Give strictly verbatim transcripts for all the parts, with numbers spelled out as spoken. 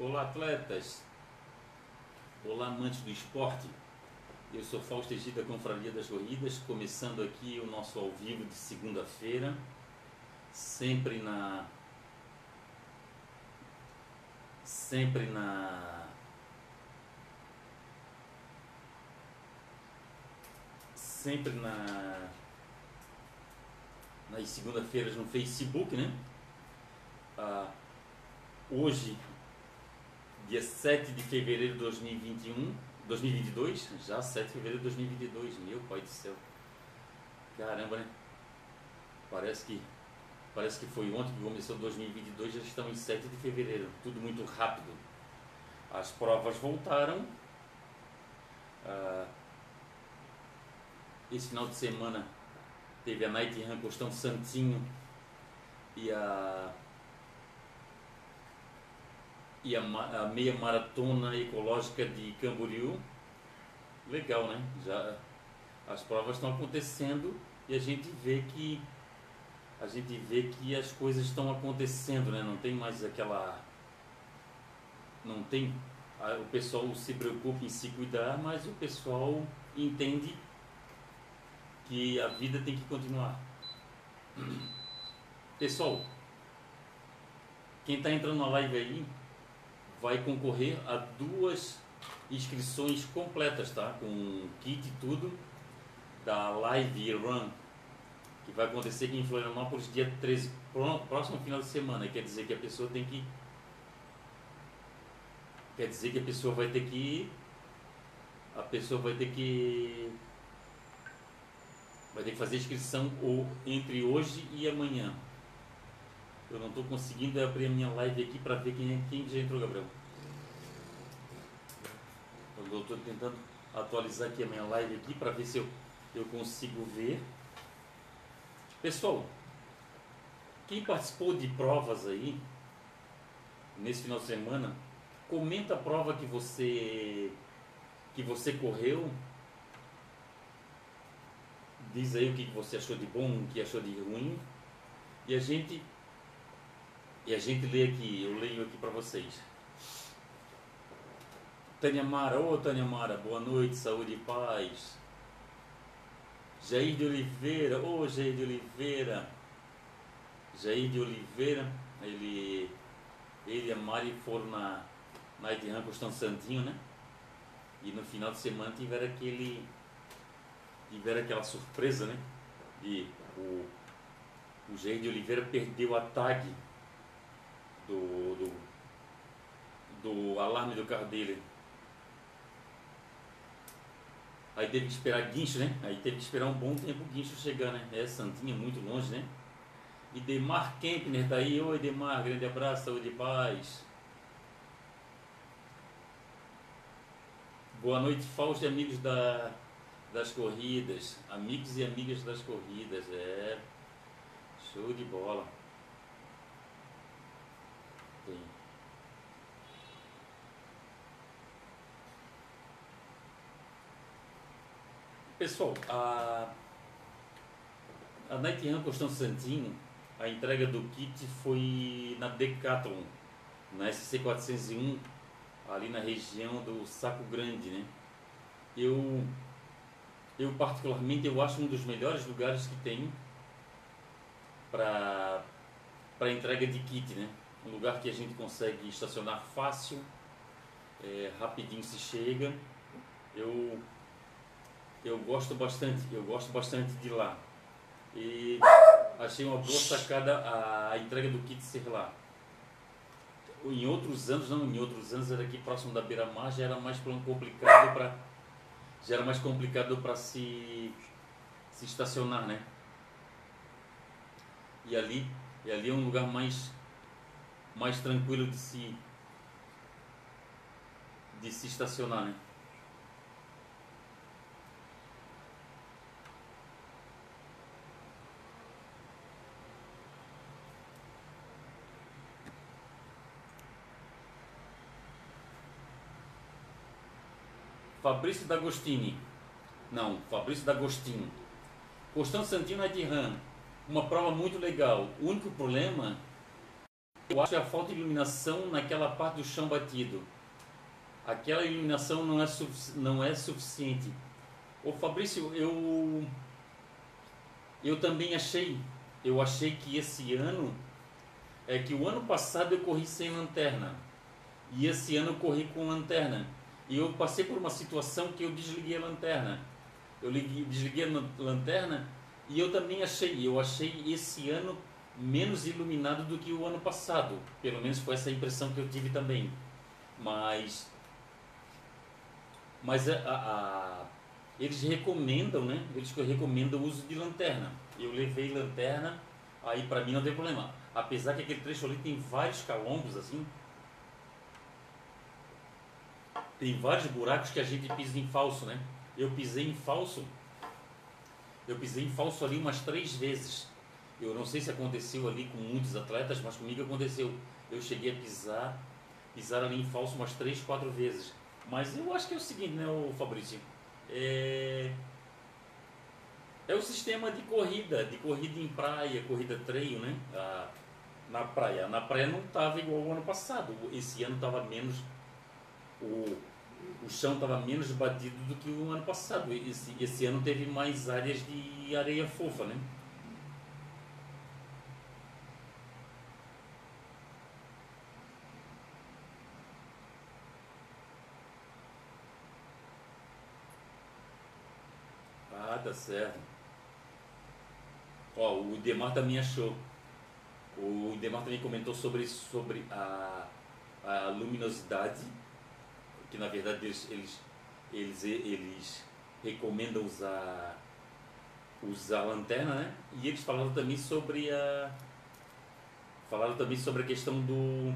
Olá, atletas. Olá, amantes do esporte. Eu sou Fausto Egito da Confraria das Corridas, começando aqui o nosso ao vivo de segunda-feira, sempre na sempre na sempre na nas segunda-feiras no Facebook, né? Ah, hoje, dia sete de fevereiro de dois mil e vinte e um, dois mil e vinte e dois, já sete de fevereiro de dois mil e vinte e dois, meu pai do céu, caramba, né? Parece que, parece que foi ontem que começou dois mil e vinte e dois, já estamos em sete de fevereiro, tudo muito rápido. As provas voltaram, ah, esse final de semana teve a Night Run Costão Santinho e a... e a, a meia maratona ecológica de Camboriú. Legal, né? Já as provas estão acontecendo e a gente vê que a gente vê que as coisas estão acontecendo, né? Não tem mais aquela não tem o pessoal se preocupa em se cuidar, mas o pessoal entende que a vida tem que continuar. Pessoal, quem está entrando na live aí vai concorrer a duas inscrições completas, tá? Com kit e tudo, da Live Run, que vai acontecer aqui em Florianópolis dia treze, próximo final de semana. Quer dizer que a pessoa tem que... Quer dizer que a pessoa vai ter que... A pessoa vai ter que... Vai ter que fazer inscrição ou entre hoje e amanhã. Eu não estou conseguindo abrir a minha live aqui para ver quem, é, quem já entrou, Gabriel. Eu estou tentando atualizar aqui a minha live aqui para ver se eu, eu consigo ver. Pessoal, quem participou de provas aí, nesse final de semana, comenta a prova que você, que você correu. Diz aí o que você achou de bom, o que achou de ruim. E a gente... E a gente lê aqui, eu leio aqui para vocês. Tânia Mara, ô oh, Tânia Mara, boa noite, saúde e paz. Jair de Oliveira, ô oh, Jair de Oliveira. Jair de Oliveira, ele, ele e a Mari foram na Night Run Costão Santinho, né? E no final de semana tiveram aquele... Tiveram aquela surpresa, né? E o, o Jair de Oliveira perdeu a tag Do, do, do alarme do carro dele. Aí teve que esperar guincho, né? Aí teve que esperar um bom tempo o guincho chegar, né? É, Santinha, muito longe, né? E Demar Kempner tá aí. Oi, Demar, grande abraço, saúde e paz. Boa noite, Fausto e amigos da, das corridas. Amigos e amigas das corridas, é. Show de bola. Pessoal, a, a Night Run Costão Santinho, a entrega do kit foi na Decathlon, na S C quatrocentos e um, ali na região do Saco Grande, né? Eu, eu particularmente, eu acho um dos melhores lugares que tem para para entrega de kit, né? Um lugar que a gente consegue estacionar fácil, é, rapidinho se chega. Eu, eu gosto bastante, eu gosto bastante de lá. E achei uma boa sacada a, a entrega do kit ser lá. Em outros anos, não, em outros anos era aqui próximo da Beira Mar, já era mais complicado para, já era mais complicado para se, se estacionar, né? E ali, e ali é um lugar mais mais tranquilo de se de se estacionar, né? Fabrício D'Agostini, não, Fabrício D'Agostini, Costão Santinho Night Run, uma prova muito legal. O único problema eu acho que a falta de iluminação naquela parte do chão batido. Aquela iluminação não é, não é suficiente. Ô Fabrício, eu, eu também achei, eu achei que esse ano, é que o ano passado eu corri sem lanterna, e esse ano eu corri com lanterna, e eu passei por uma situação que eu desliguei a lanterna, eu liguei, desliguei a lanterna, e eu também achei, eu achei esse ano menos iluminado do que o ano passado, pelo menos foi essa impressão que eu tive também, mas, mas a, a, a, eles recomendam, né? Eles recomendam o uso de lanterna. Eu levei lanterna, aí para mim não tem problema. Apesar que aquele trecho ali tem vários calombos, assim. Tem vários buracos que a gente pisa em falso, né? Eu pisei em falso. Eu pisei em falso ali umas três vezes. Eu não sei se aconteceu ali com muitos atletas, mas comigo aconteceu. Eu cheguei a pisar, pisar ali em falso umas três, quatro vezes. Mas eu acho que é o seguinte, né, o Fabrício? É... é o sistema de corrida, de corrida em praia, corrida trail, né? Ah, na praia. Na praia não estava igual ao ano passado. Esse ano estava menos... O, o chão estava menos batido do que o ano passado. Esse, esse ano teve mais áreas de areia fofa, né? Ah, tá certo. Ó, o Demar também achou. O Demar também comentou sobre, sobre a, a luminosidade, que na verdade eles, eles, eles, eles recomendam usar, usar lanterna, né? E eles falaram também sobre a, falaram também sobre a questão do...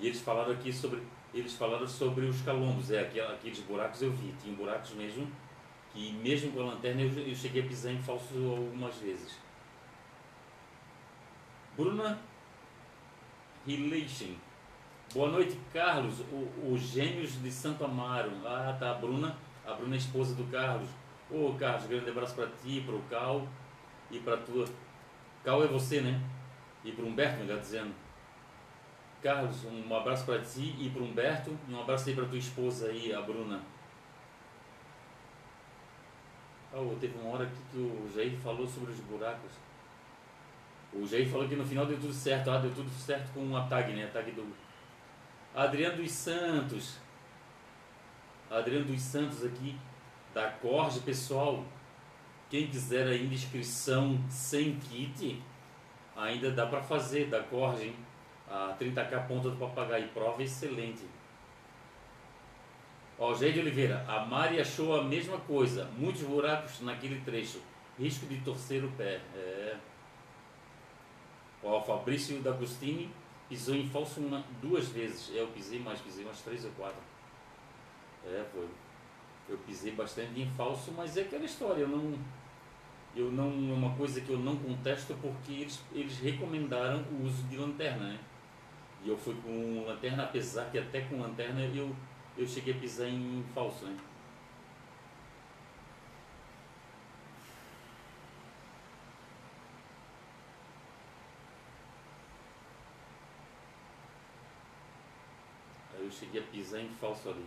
E eles falaram aqui sobre... Eles falaram sobre os calombos, é, aqueles buracos eu vi, tinha buracos mesmo, que mesmo com a lanterna eu, eu cheguei a pisar em falso algumas vezes. Bruna Relation, boa noite Carlos, os Gêmeos de Santo Amaro, ah tá, a Bruna, a Bruna é esposa do Carlos. Ô Carlos, grande abraço para ti, para o Cal e para tua, Cal é você né, e para o Humberto, melhor dizendo. Carlos, um abraço para ti e para o Humberto, e um abraço aí para tua esposa aí, a Bruna. Oh, teve uma hora aqui que o Jair falou sobre os buracos. O Jair falou que no final deu tudo certo, ah, deu tudo certo com a tag, né, a tag do... Adriano dos Santos. Adriano dos Santos aqui, da Corge, pessoal. Quem quiser ainda inscrição sem kit, ainda dá para fazer, da Corge, hein. A trinta K Ponta do Papagaio, prova excelente. Ó, Jair de Oliveira, a Mari achou a mesma coisa, muitos buracos naquele trecho, risco de torcer o pé. É. Ó, o Fabrício D'Agostini pisou em falso uma, duas vezes, eu pisei mais, pisei umas três ou quatro. É, foi. Eu pisei bastante em falso, mas é aquela história, eu não... Eu não é uma coisa que eu não contesto porque eles, eles recomendaram o uso de lanterna, né? E eu fui com lanterna, apesar que até com lanterna eu, eu cheguei a pisar em falso, né? Aí eu cheguei a pisar em falso ali.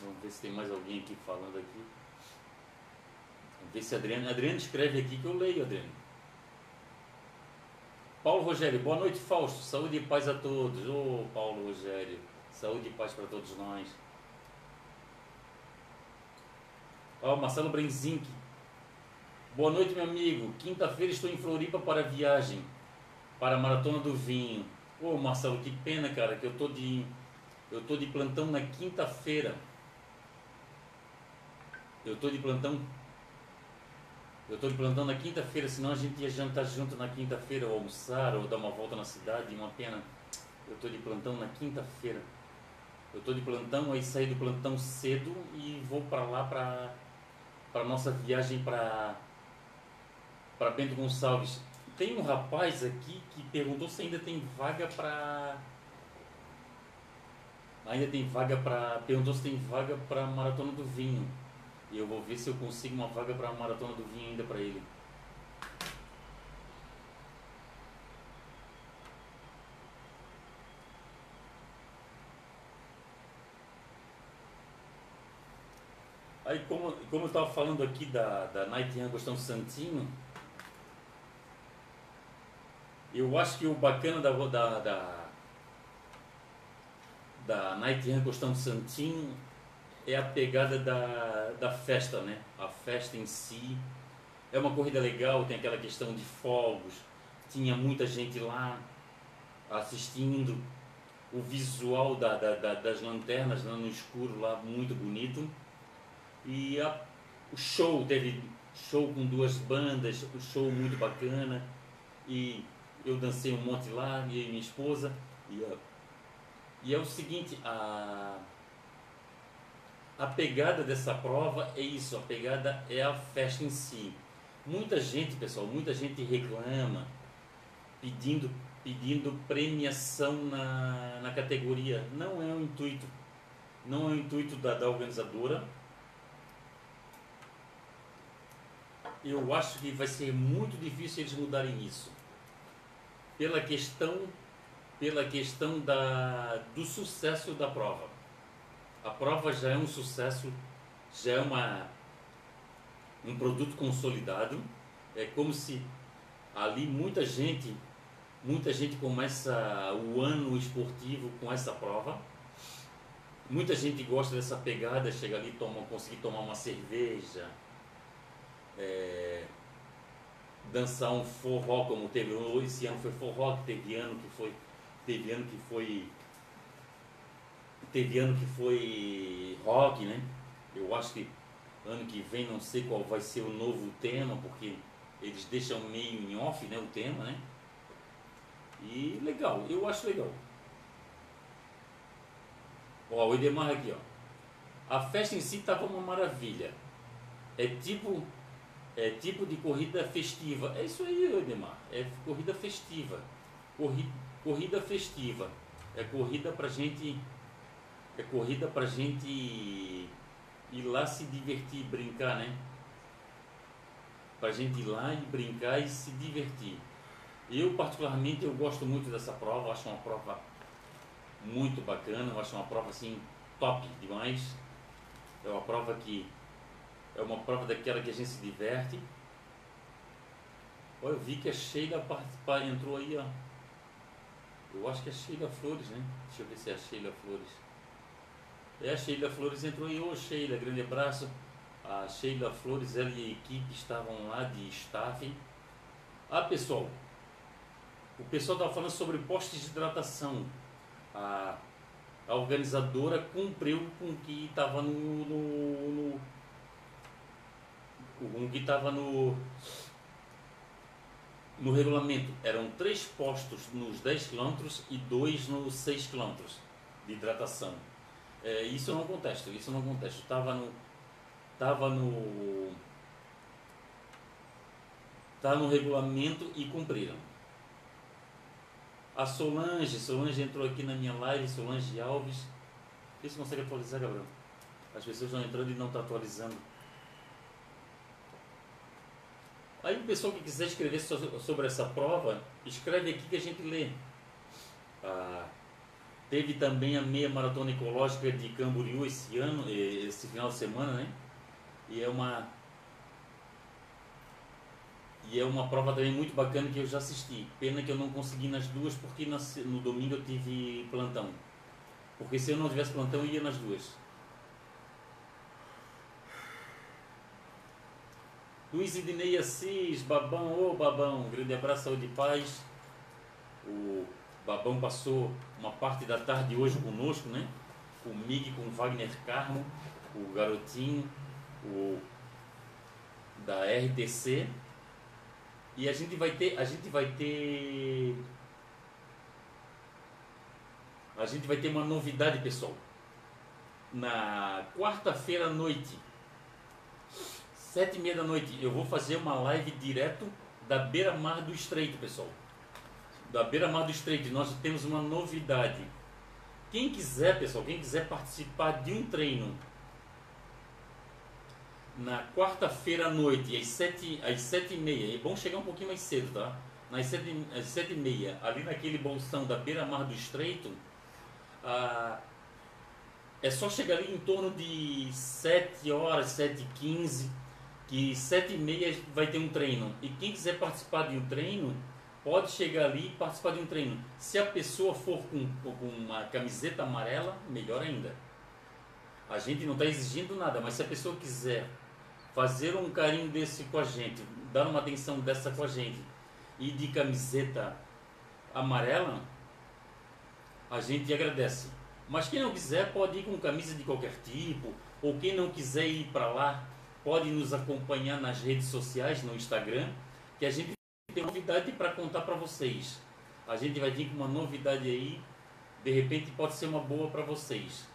Vamos ver se tem mais alguém aqui falando aqui. Vamos ver se a Adriana... Adriana escreve aqui que eu leio, Adriana. Paulo Rogério, boa noite, Fausto. Saúde e paz a todos. Ô, oh, Paulo Rogério, saúde e paz para todos nós. Ó, oh, Marcelo Brenzink. Boa noite, meu amigo. Quinta-feira estou em Floripa para viagem, para a Maratona do Vinho. Ô, oh, Marcelo, que pena, cara, que eu tô de... Eu tô de plantão na quinta-feira. Eu tô de plantão... Eu estou plantando na quinta-feira, senão a gente ia jantar junto na quinta-feira, ou almoçar, ou dar uma volta na cidade, uma pena. Eu estou de plantão na quinta-feira. Eu estou de plantão, aí saí do plantão cedo e vou para lá, para a nossa viagem para para Bento Gonçalves. Tem um rapaz aqui que perguntou se ainda tem vaga para... Ainda tem vaga para... Perguntou se tem vaga para Maratona do Vinho. E eu vou ver se eu consigo uma vaga para a Maratona do Vinho ainda para ele. Aí, como, como eu estava falando aqui da, da Night Run Costão Santinho, eu acho que o bacana da, da, da, da Night Run Costão Santinho é a pegada da, da festa, né? A festa em si é uma corrida legal, tem aquela questão de fogos, tinha muita gente lá assistindo, o visual da, da, da, das lanternas lá no escuro, lá muito bonito. E a, o show, teve show com duas bandas, um show muito bacana, e eu dancei um monte lá, e minha esposa, e, a, e é o seguinte, a, a pegada dessa prova é isso, a pegada é a festa em si. Muita gente, pessoal, muita gente reclama, pedindo, pedindo premiação na, na categoria, não é o intuito, não é o intuito da, da organizadora. Eu acho que vai ser muito difícil eles mudarem isso. Pela questão, pela questão da, do sucesso da prova. A prova já é um sucesso, já é uma, um produto consolidado. É como se ali muita gente, muita gente começa o ano esportivo com essa prova. Muita gente gosta dessa pegada, chega ali, toma, conseguir tomar uma cerveja. É, dançar um forró, como teve esse ano, foi forró, teve ano que foi teve ano que foi teve ano que foi rock, né? Eu acho que ano que vem não sei qual vai ser o novo tema, porque eles deixam meio em off, né, o tema, né? E legal, eu acho legal. Ó, o Edemar aqui, ó, a festa em si tava uma maravilha, é tipo É tipo de corrida festiva. É isso aí, Edmar. É corrida festiva. Corri, corrida festiva. É corrida pra gente. É corrida pra gente ir lá se divertir, brincar, né? Pra gente ir lá e brincar e se divertir. Eu, particularmente, eu gosto muito dessa prova. Acho uma prova muito bacana. Acho uma prova, assim, top demais. É uma prova que... É uma prova daquela que a gente se diverte. Olha, eu vi que a Sheila participar, entrou aí, ó. Eu acho que é a Sheila Flores, né? Deixa eu ver se é a Sheila Flores. É, a Sheila Flores entrou aí. Ô, Sheila, grande abraço. A Sheila Flores, ela e a equipe estavam lá de staff. Ah, pessoal, o pessoal estava falando sobre postes de hidratação. A, a organizadora cumpriu com o que estava no... no, no O que estava no, no regulamento. Eram três postos nos dez quilômetros e dois nos seis quilômetros de hidratação. É, isso eu não contesto, isso eu não contesto. Estava no, estava no, estava no regulamento e cumpriram. A Solange, Solange entrou aqui na minha live, Solange Alves. Vê se consegue atualizar, Gabriel. As pessoas estão entrando e não estão atualizando. Aí o pessoal que quiser escrever sobre essa prova, escreve aqui que a gente lê. Ah, teve também a meia maratona ecológica de Camboriú esse ano, esse final de semana, né? E é uma, e é uma prova também muito bacana que eu já assisti. Pena que eu não consegui nas duas, porque no domingo eu tive plantão. Porque se eu não tivesse plantão, eu ia nas duas. Luiz Ednei Assis, Babão, ô oh, Babão, grande abraço, saúde e paz. O Babão passou uma parte da tarde hoje conosco, né? Comigo e com o Wagner Carmo, o garotinho, o da R T C. E a gente vai ter, a gente vai ter, a gente vai ter uma novidade, pessoal. Na quarta-feira à noite, Sete e meia da noite, eu vou fazer uma live direto da Beira Mar do Estreito, pessoal. Da Beira Mar do Estreito, nós temos uma novidade. Quem quiser, pessoal, quem quiser participar de um treino na quarta-feira à noite, às sete, às sete e meia, é bom chegar um pouquinho mais cedo, tá? Nas sete, às sete e meia, ali naquele bolsão da Beira Mar do Estreito, a, É só chegar ali em torno de sete horas, sete e quinze, que sete e meia vai ter um treino. E quem quiser participar de um treino, pode chegar ali e participar de um treino. Se a pessoa for com, com uma camiseta amarela, melhor ainda. A gente não está exigindo nada, mas se a pessoa quiser fazer um carinho desse com a gente, dar uma atenção dessa com a gente, e de camiseta amarela, a gente agradece. Mas quem não quiser pode ir com camisa de qualquer tipo, ou quem não quiser ir para lá, pode nos acompanhar nas redes sociais, no Instagram, que a gente tem novidade para contar para vocês. A gente vai vir com uma novidade aí, de repente pode ser uma boa para vocês.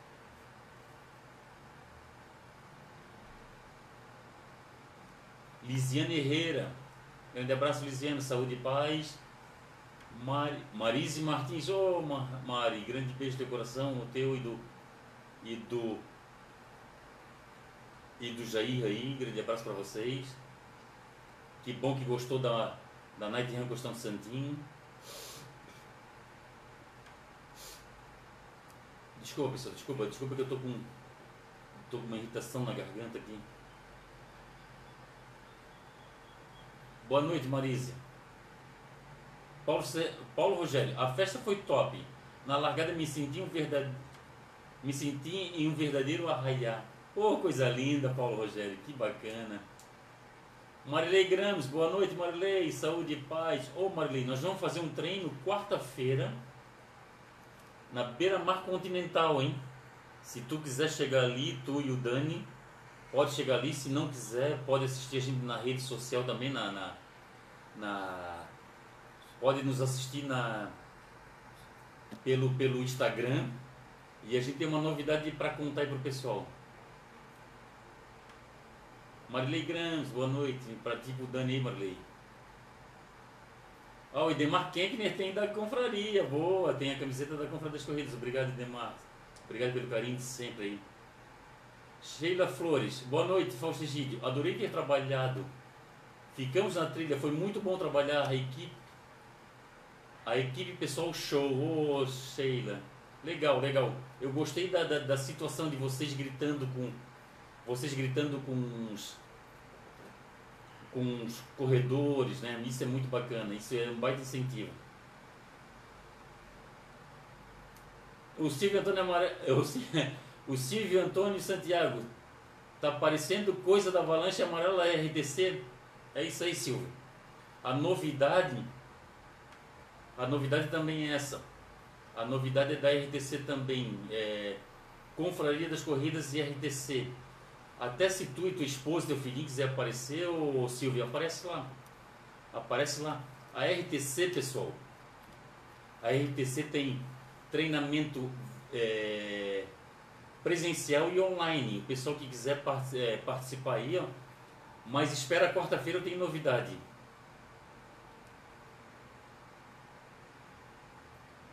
Lisiane Herrera, grande abraço, Lisiane, saúde e paz. Mari, Marise Martins, ô oh, Mari, grande beijo do coração, o teu e do, e do, e do Jair aí, grande abraço para vocês. Que bom que gostou da, da Night Run Costão Santinho. Desculpa, pessoal, desculpa, desculpa que eu tô com, tô com uma irritação na garganta aqui. Boa noite, Marise. Paulo, Paulo Rogério, a festa foi top. Na largada me senti um verdade... me senti em um verdadeiro arraiar. Oh, coisa linda, Paulo Rogério, que bacana. Marilei Grams, boa noite, Marilei, saúde e paz. Ô, oh, Marilei, nós vamos fazer um treino quarta-feira na Beira Mar Continental, hein? Se tu quiser chegar ali, tu e o Dani, pode chegar ali. Se não quiser, pode assistir a gente na rede social também, na, na, na pode nos assistir na pelo pelo Instagram, e a gente tem uma novidade para contar aí pro pessoal. Marilei Grams, boa noite, pratica o Dani, Marilei. Ó, oh, o Demar Kempner tem da confraria, boa, tem a camiseta da Confraria das Corridas. Obrigado, Demar, obrigado pelo carinho de sempre aí. Sheila Flores, boa noite, Fausto Egito, adorei ter trabalhado, ficamos na trilha, foi muito bom trabalhar a equipe, a equipe pessoal show, oh, Sheila, legal, legal, eu gostei da, da, da situação de vocês gritando com, vocês gritando com uns, com os corredores, né, isso é muito bacana, isso é um baita incentivo. O Silvio Antônio Amarelo, o Silvio Antônio Santiago, tá parecendo coisa da avalanche amarela R D C. É isso aí, Silvio. A novidade, a novidade também é essa. A novidade é da R T C também, é Confraria das Corridas e R T C. Até se tu e tua esposa, teu filhinho quiser aparecer, ô Silvio, aparece lá. Aparece lá. A R T C, pessoal, a R T C tem treinamento é, presencial e online. O pessoal que quiser part é, participar aí, ó, mas espera, quarta-feira eu tenho novidade.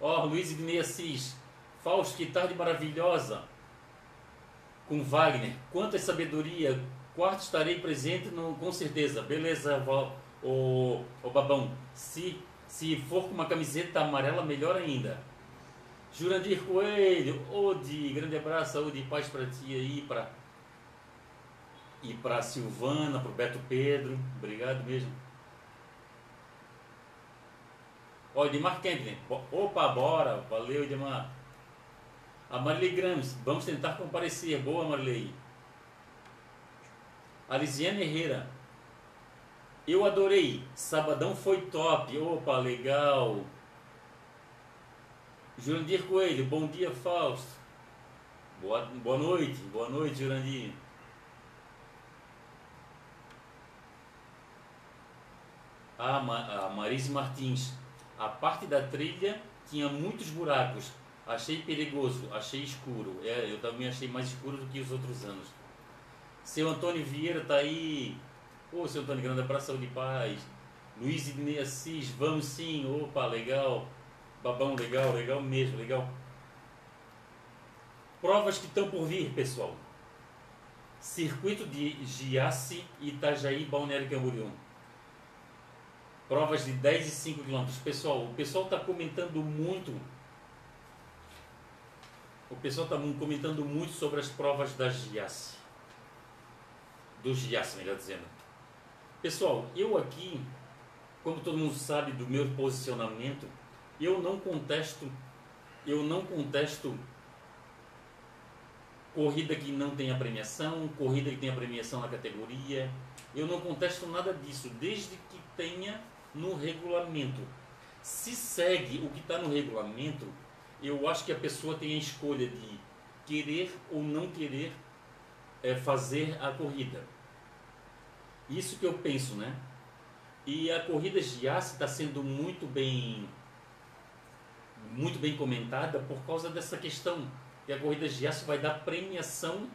Ó, oh, Luiz Ednei Assis, Fausto, que tarde maravilhosa com Wagner, quanta sabedoria, quarto estarei presente, no, com certeza. Beleza, o o babão, se, se for com uma camiseta amarela, melhor ainda. Jurandir Coelho, Odi, grande abraço, saúde e paz para ti aí, para e para Silvana, para o Beto Pedro, obrigado mesmo. Ó, Demar Kempner, opa, bora, valeu, Demar. A Marilei Grams, vamos tentar comparecer, boa, Marilei. A Lisiane Herrera, eu adorei, sabadão foi top, opa, legal. Jurandir Coelho, bom dia, Fausto. Boa, boa noite, boa noite, Jurandir. A, Ma, a Marise Martins, a parte da trilha tinha muitos buracos, achei perigoso, achei escuro. É, eu também achei mais escuro do que os outros anos. Seu Antônio Vieira tá aí. Ô, oh, seu Antônio, grande abraço, saúde e paz. Luiz Ednei Assis, vamos sim, opa, legal. Babão, legal, legal mesmo, legal. Provas que estão por vir, pessoal. Circuito de Giasse, Itajaí, Balneário Camboriú. Provas de dez e cinco quilômetros. Pessoal, o pessoal está comentando muito o pessoal está comentando muito sobre as provas da Giasse. Do Giasse, melhor dizendo. Pessoal, eu aqui, como todo mundo sabe do meu posicionamento, eu não contesto, eu não contesto corrida que não tenha premiação, corrida que tenha premiação na categoria. Eu não contesto nada disso, desde que tenha no regulamento. Se segue o que está no regulamento, eu acho que a pessoa tem a escolha de querer ou não querer é, fazer a corrida. Isso que eu penso, né? E a corrida Giasse está sendo muito bem, muito bem comentada por causa dessa questão. Que a corrida Giasse vai dar premiação,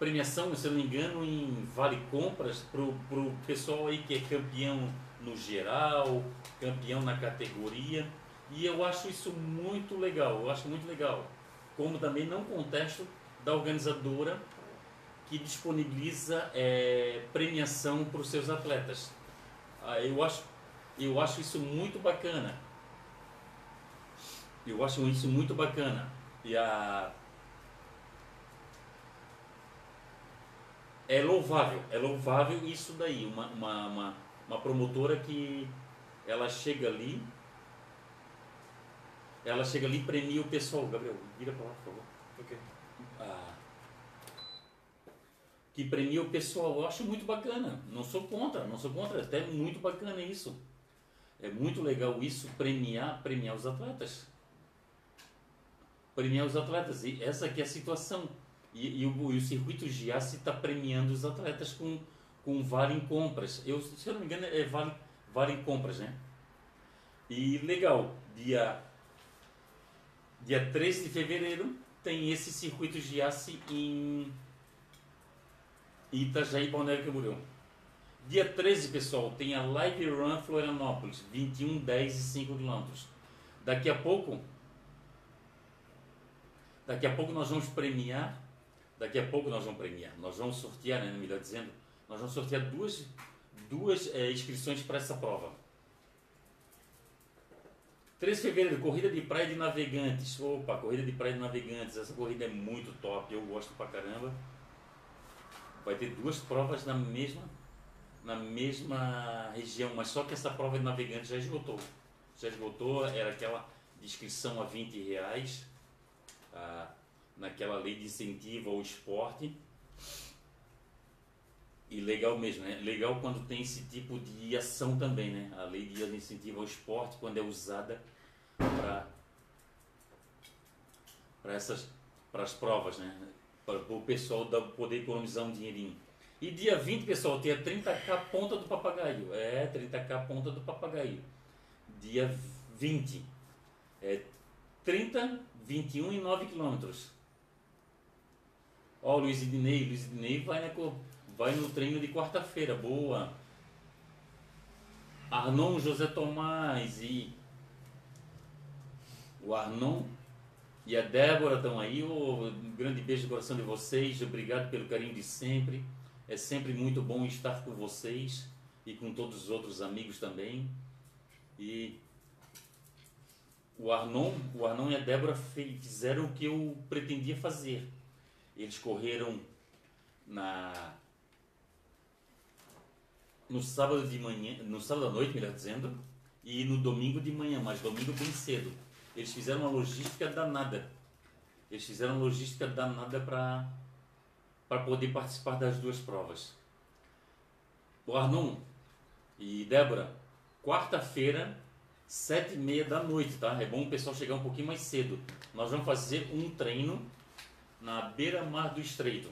premiação, se eu não me engano, em vale compras para o pessoal aí que é campeão no geral, campeão na categoria. E eu acho isso muito legal, eu acho muito legal. Como também não contesto da organizadora que disponibiliza é, premiação para os seus atletas. Eu acho, eu acho isso muito bacana. Eu acho isso muito bacana. E a... É louvável, é louvável isso daí, uma, uma, uma, uma promotora que ela chega ali, ela chega ali e premia o pessoal. Gabriel, vira para lá, por favor. Okay. Ah, que premia o pessoal, eu acho muito bacana, não sou contra, não sou contra, até muito bacana isso. É muito legal isso, premiar, premiar os atletas. Premiar os atletas, e essa aqui é a situação. E, e, o, e o circuito Giasse está premiando os atletas com, com vale em compras. Eu, se eu não me engano, é vale, vale em compras, né? E legal, dia, dia treze de fevereiro tem esse circuito Giasse em Itajaí, Balneário Camboriú. Dia treze, pessoal, tem a Live Run Florianópolis, vinte e um, dez e cinco quilômetros. Daqui a pouco, daqui a pouco nós vamos premiar. Daqui a pouco nós vamos premiar, nós vamos sortear, né, melhor dizendo, nós vamos sortear duas, duas é, inscrições para essa prova. treze de fevereiro, corrida de praia de Navegantes. Opa, corrida de praia de Navegantes, essa corrida é muito top, eu gosto pra caramba. Vai ter duas provas na mesma, na mesma região, mas só que essa prova de Navegantes já esgotou. Já esgotou, era aquela de inscrição a vinte reais. Ah, naquela lei de incentivo ao esporte. E legal mesmo, né? Legal quando tem esse tipo de ação também, né? A lei de incentivo ao esporte, quando é usada para para essas para as provas, né? Para o pessoal da, poder economizar um dinheirinho. E dia vinte, pessoal, tem a trinta K Ponta do Papagaio. É, trinta K Ponta do Papagaio. Dia vinte. É trinta, vinte e um e nove quilômetros. Ó, oh, Luiz Ednei, Luiz Ednei vai, na, vai no treino de quarta-feira, boa. Arnon José Tomás e o Arnon e a Débora estão aí. Oh, um grande beijo no coração de vocês, obrigado pelo carinho de sempre. É sempre muito bom estar com vocês e com todos os outros amigos também. E o Arnon, o Arnon e a Débora fizeram o que eu pretendia fazer. Eles correram na no sábado de manhã, no sábado à noite, melhor dizendo, e no domingo de manhã, mas domingo bem cedo. Eles fizeram uma logística danada. Eles fizeram uma logística danada para para poder participar das duas provas. O Arnon e Débora, quarta-feira, sete e meia da noite, tá? É bom o pessoal chegar um pouquinho mais cedo. Nós vamos fazer um treino na Beira Mar do Estreito,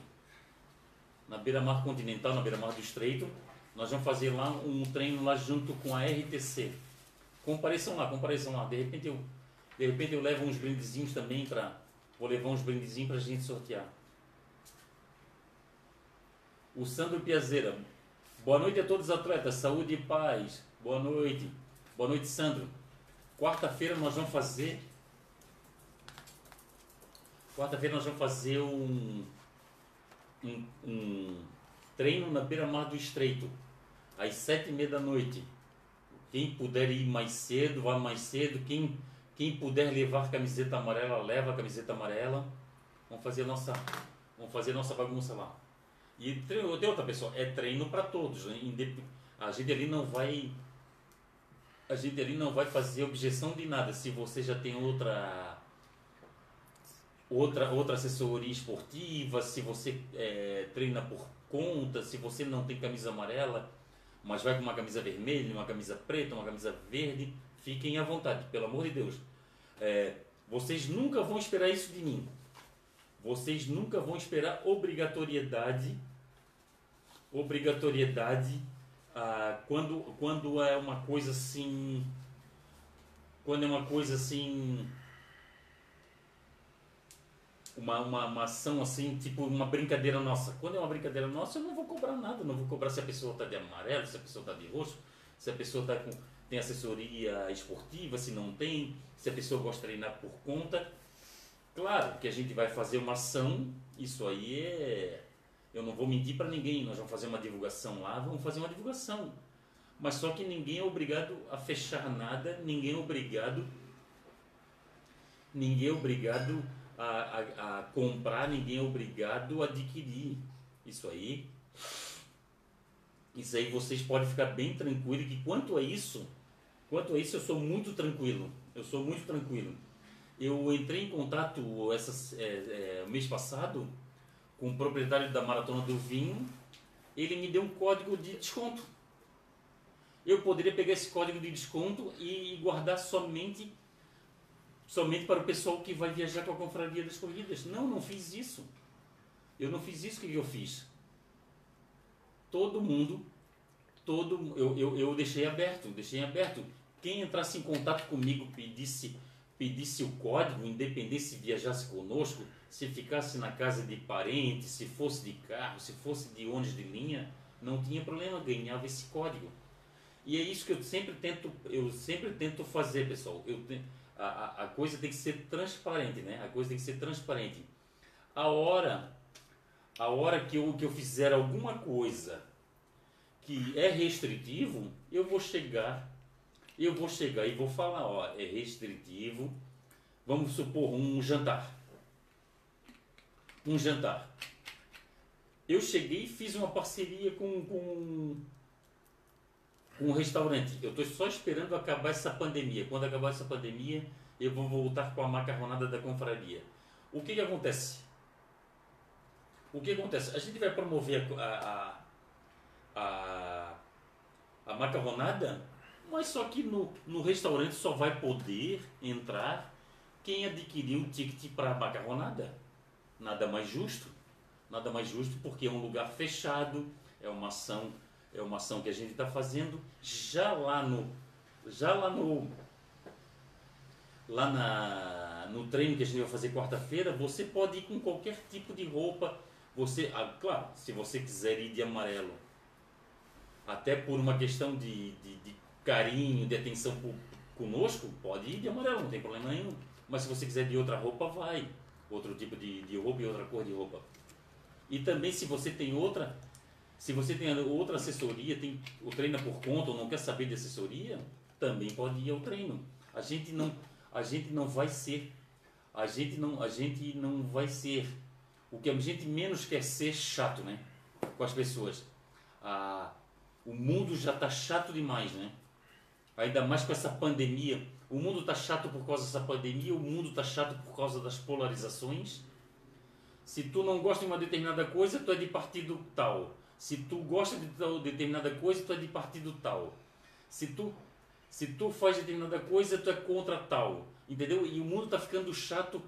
na Beira Mar Continental, na Beira Mar do Estreito. Nós vamos fazer lá um treino lá junto com a R T C. Compareçam lá, compareçam lá. De repente eu, de repente eu levo uns brindezinhos também para, vou levar uns brindezinhos para a gente sortear. O Sandro Piazeira, boa noite a todos os atletas, saúde e paz. Boa noite, boa noite, Sandro. Quarta-feira nós vamos fazer. Quarta-feira nós vamos fazer um, um, um treino na beira-mar do Estreito, às sete e meia da noite. Quem puder ir mais cedo, vá mais cedo. Quem, Quem puder levar camiseta amarela, leva a camiseta amarela. Vamos fazer a nossa, vamos fazer a nossa bagunça lá. E tem outra pessoa, é treino para todos. A gente ali não vai, a gente ali não vai fazer objeção de nada. Se você já tem outra, outra, outra assessoria esportiva, se você é, treina por conta, se você não tem camisa amarela, mas vai com uma camisa vermelha, uma camisa preta, uma camisa verde, fiquem à vontade, pelo amor de Deus. É, vocês nunca vão esperar isso de mim. Vocês nunca vão esperar obrigatoriedade, obrigatoriedade ah, quando, quando é uma coisa assim, quando é uma coisa assim, uma, uma, uma ação assim, tipo uma brincadeira nossa. Quando é uma brincadeira nossa, eu não vou cobrar nada, não vou cobrar se a pessoa está de amarelo, se a pessoa está de roxo, se a pessoa tá com, tem assessoria esportiva, se não tem, se a pessoa gosta de treinar por conta. Claro que a gente vai fazer uma ação, isso aí é... Eu não vou mentir para ninguém, nós vamos fazer uma divulgação lá, vamos fazer uma divulgação. Mas só que ninguém é obrigado a fechar nada, ninguém é obrigado... Ninguém é obrigado a, a, a comprar, ninguém é obrigado a adquirir. Isso aí... Isso aí vocês podem ficar bem tranquilos, que quanto a isso... Quanto a isso eu sou muito tranquilo, eu sou muito tranquilo. Eu entrei em contato essas, é, é, mês passado com o proprietário da Maratona do Vinho. Ele me deu um código de desconto. Eu poderia pegar esse código de desconto e guardar somente, somente para o pessoal que vai viajar com a Confraria das Corridas. Não, não fiz isso. Eu não fiz isso que eu fiz. Todo mundo, todo, eu, eu, eu deixei aberto, deixei aberto. Quem entrasse em contato comigo, pedisse... pedisse o código, independente se viajasse conosco, se ficasse na casa de parente, se fosse de carro, se fosse de ônibus de linha, não tinha problema, ganhava esse código. E é isso que eu sempre tento, eu sempre tento fazer, pessoal. Eu, a, a coisa tem que ser transparente, né? A coisa tem que ser transparente. A hora, a hora que eu, que eu fizer alguma coisa que é restritivo, eu vou chegar... Eu vou chegar e vou falar, ó, é restritivo. Vamos supor um jantar. Um jantar. Eu cheguei e fiz uma parceria com, com, com um restaurante. Eu estou só esperando acabar essa pandemia. Quando acabar essa pandemia, eu vou voltar com a macarronada da confraria. O que que acontece? O que acontece? A gente vai promover a, a, a, a macarronada... Mas só que no, no restaurante só vai poder entrar quem adquiriu o ticket para a macarronada. Nada mais justo. Nada mais justo porque é um lugar fechado, é uma ação, é uma ação que a gente está fazendo. Já lá no... Já lá no... Lá na, no treino que a gente vai fazer quarta-feira, você pode ir com qualquer tipo de roupa. Você, ah, claro, se você quiser ir de amarelo, até por uma questão de... de, de carinho, de atenção conosco, pode ir de amarelo, não tem problema nenhum. Mas se você quiser de outra roupa, vai. Outro tipo de, de roupa e outra cor de roupa. E também se você tem outra, se você tem outra assessoria, tem, ou treina por conta ou não quer saber de assessoria, também pode ir ao treino. A gente não, a gente não vai ser, a gente não, a gente não vai ser, o que a gente menos quer ser chato, né? Com as pessoas. Ah, o mundo já está chato demais, né? Ainda mais com essa pandemia. O mundo está chato por causa dessa pandemia, o mundo está chato por causa das polarizações. Se tu não gosta de uma determinada coisa, tu é de partido tal. Se tu gosta de tal determinada coisa, tu é de partido tal. Se tu, se tu faz determinada coisa, tu é contra tal. Entendeu? E o mundo está ficando chato.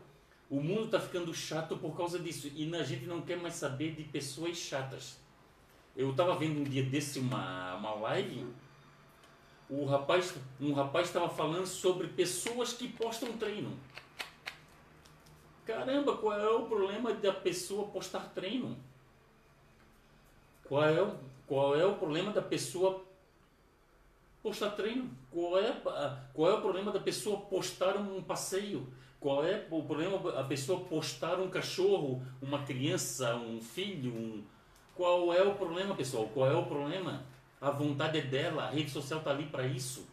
O mundo está ficando chato por causa disso. E a gente não quer mais saber de pessoas chatas. Eu estava vendo um dia desse uma, uma live... O rapaz, um rapaz estava falando sobre pessoas que postam treino. Caramba, qual é o problema da pessoa postar treino? Qual é o, qual é o problema da pessoa postar treino? Qual é, qual é o problema da pessoa postar um passeio? Qual é o problema da pessoa postar um cachorro, uma criança, um filho? Um... Qual é o problema, pessoal? Qual é o problema? A vontade é dela, a rede social está ali para isso.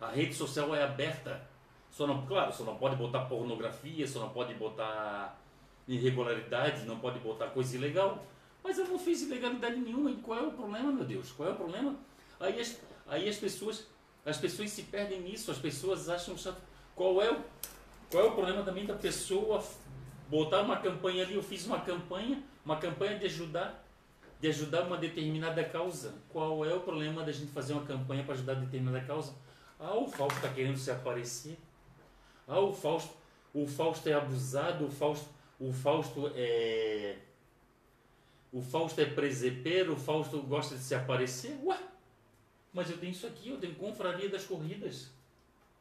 A rede social é aberta. Só não, claro, só não pode botar pornografia, só não pode botar irregularidades, não pode botar coisa ilegal. Mas eu não fiz ilegalidade nenhuma. E qual é o problema, meu Deus? Qual é o problema? Aí as, aí as pessoas as pessoas se perdem nisso, as pessoas acham chato. Qual é o, qual é o problema também da pessoa botar uma campanha ali? Eu fiz uma campanha, uma campanha de ajudar, de ajudar uma determinada causa. Qual é o problema da gente fazer uma campanha para ajudar determinada causa? Ah, o Fausto está querendo se aparecer. Ah, o Fausto, o Fausto é abusado, o Fausto, o Fausto é, o Fausto é presepeiro, o Fausto gosta de se aparecer. Ué, mas eu tenho isso aqui, eu tenho Confraria das Corridas,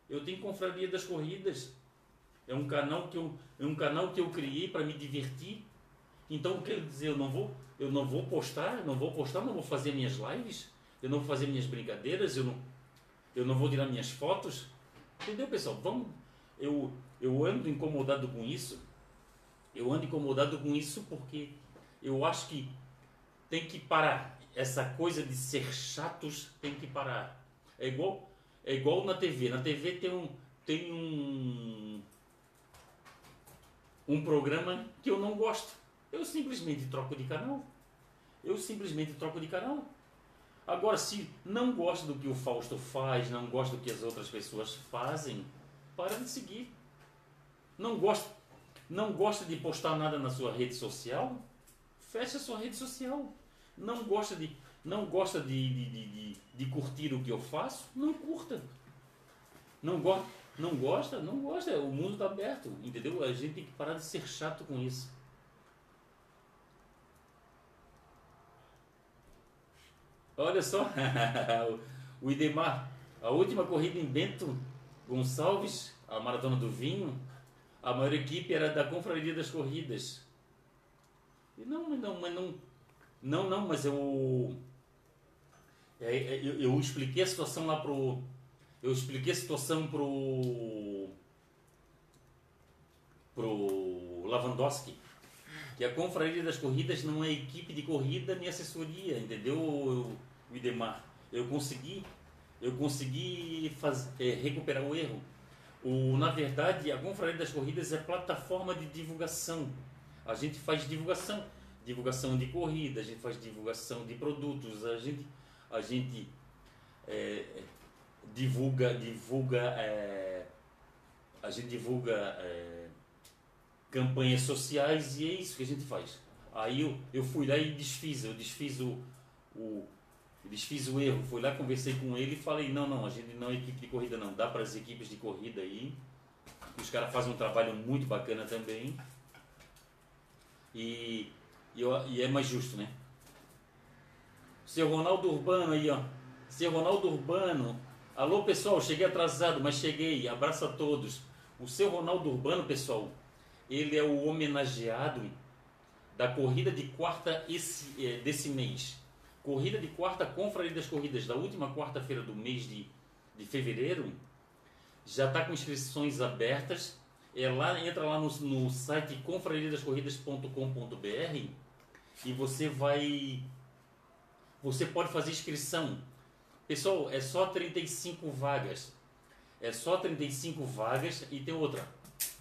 eu tenho Confraria das Corridas, é um canal que eu, é um canal que eu criei para me divertir. Então, quer dizer, eu não vou, eu não vou postar, não vou postar, não vou fazer minhas lives, eu não vou fazer minhas brincadeiras, eu não, eu não vou tirar minhas fotos, entendeu, pessoal? Vamos Eu, eu ando incomodado com isso, eu ando incomodado com isso porque eu acho que tem que parar. Essa coisa de ser chatos tem que parar. É igual, é igual na T V. Na T V tem um, tem um, um programa que eu não gosto. Eu simplesmente troco de canal. Eu simplesmente troco de canal. Agora, se não gosto do que o Fausto faz, não gosto do que as outras pessoas fazem, para de seguir. Não gosta, não gosta de postar nada na sua rede social? Fecha a sua rede social. Não gosta de, não gosta de, de, de, de curtir o que eu faço? Não curta. Não gosta, não gosta, não gosta. O mundo está aberto, entendeu? A gente tem que parar de ser chato com isso. Olha só, o Idemar, a última corrida em Bento Gonçalves, a Maratona do Vinho, a maior equipe era da Confraria das Corridas. E não, não, mas não, não, não, mas eu, eu, eu expliquei a situação lá pro, eu expliquei a situação pro, pro Lavandowski, que a Confraria das Corridas não é equipe de corrida nem assessoria, entendeu, Idemar? Eu consegui. Eu consegui faz, é, recuperar o erro. O, na verdade, a Confraria das Corridas é plataforma de divulgação. A gente faz divulgação. Divulgação de corrida, a gente faz divulgação de produtos, a gente, a gente é, divulga, divulga, é, a gente divulga é, campanhas sociais, e é isso que a gente faz. Aí eu, eu fui lá e desfiz, eu desfiz o... o Eles fiz o erro, fui lá, conversei com ele e falei, não, não, a gente não é equipe de corrida não, dá para as equipes de corrida aí, os caras fazem um trabalho muito bacana também, e, e, e é mais justo, né? Seu Ronaldo Urbano aí, ó, seu Ronaldo Urbano, alô pessoal, cheguei atrasado, mas cheguei, abraço a todos. O seu Ronaldo Urbano, pessoal, ele é o homenageado da corrida de quarta esse, é, desse mês. Corrida de quarta, Confraria das Corridas, da última quarta-feira do mês de, de fevereiro, já está com inscrições abertas. É lá, entra lá no, no site confraria das corridas ponto com ponto br e você vai, você pode fazer inscrição. Pessoal, é só trinta e cinco vagas, é só trinta e cinco vagas. E tem outra,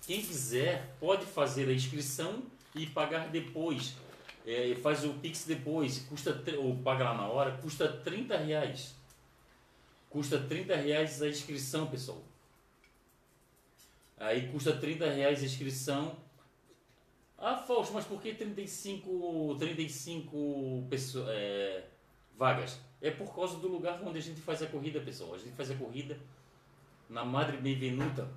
quem quiser pode fazer a inscrição e pagar depois. É, faz o Pix depois, custa, ou paga lá na hora, custa trinta reais. Custa trinta reais a inscrição, pessoal. Aí custa trinta reais a inscrição. Ah, Fausto, mas por que trinta e cinco, trinta e cinco pessoas, é, vagas? É por causa do lugar onde a gente faz a corrida, pessoal. A gente faz a corrida na Madre Benvenuta,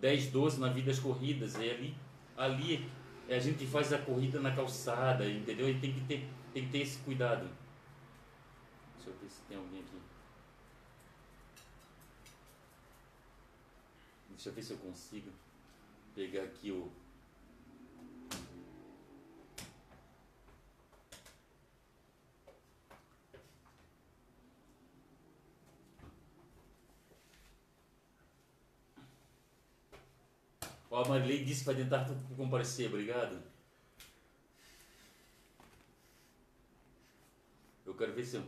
dez, doze, na Vida das Corridas. É ali, ali a gente faz a corrida na calçada, entendeu? E tem que ter, tem que ter esse cuidado. Deixa eu ver se tem alguém aqui. Deixa eu ver se eu consigo pegar aqui o... Ó, a Marilei disse que vai tentar comparecer, obrigado. Eu quero ver se eu...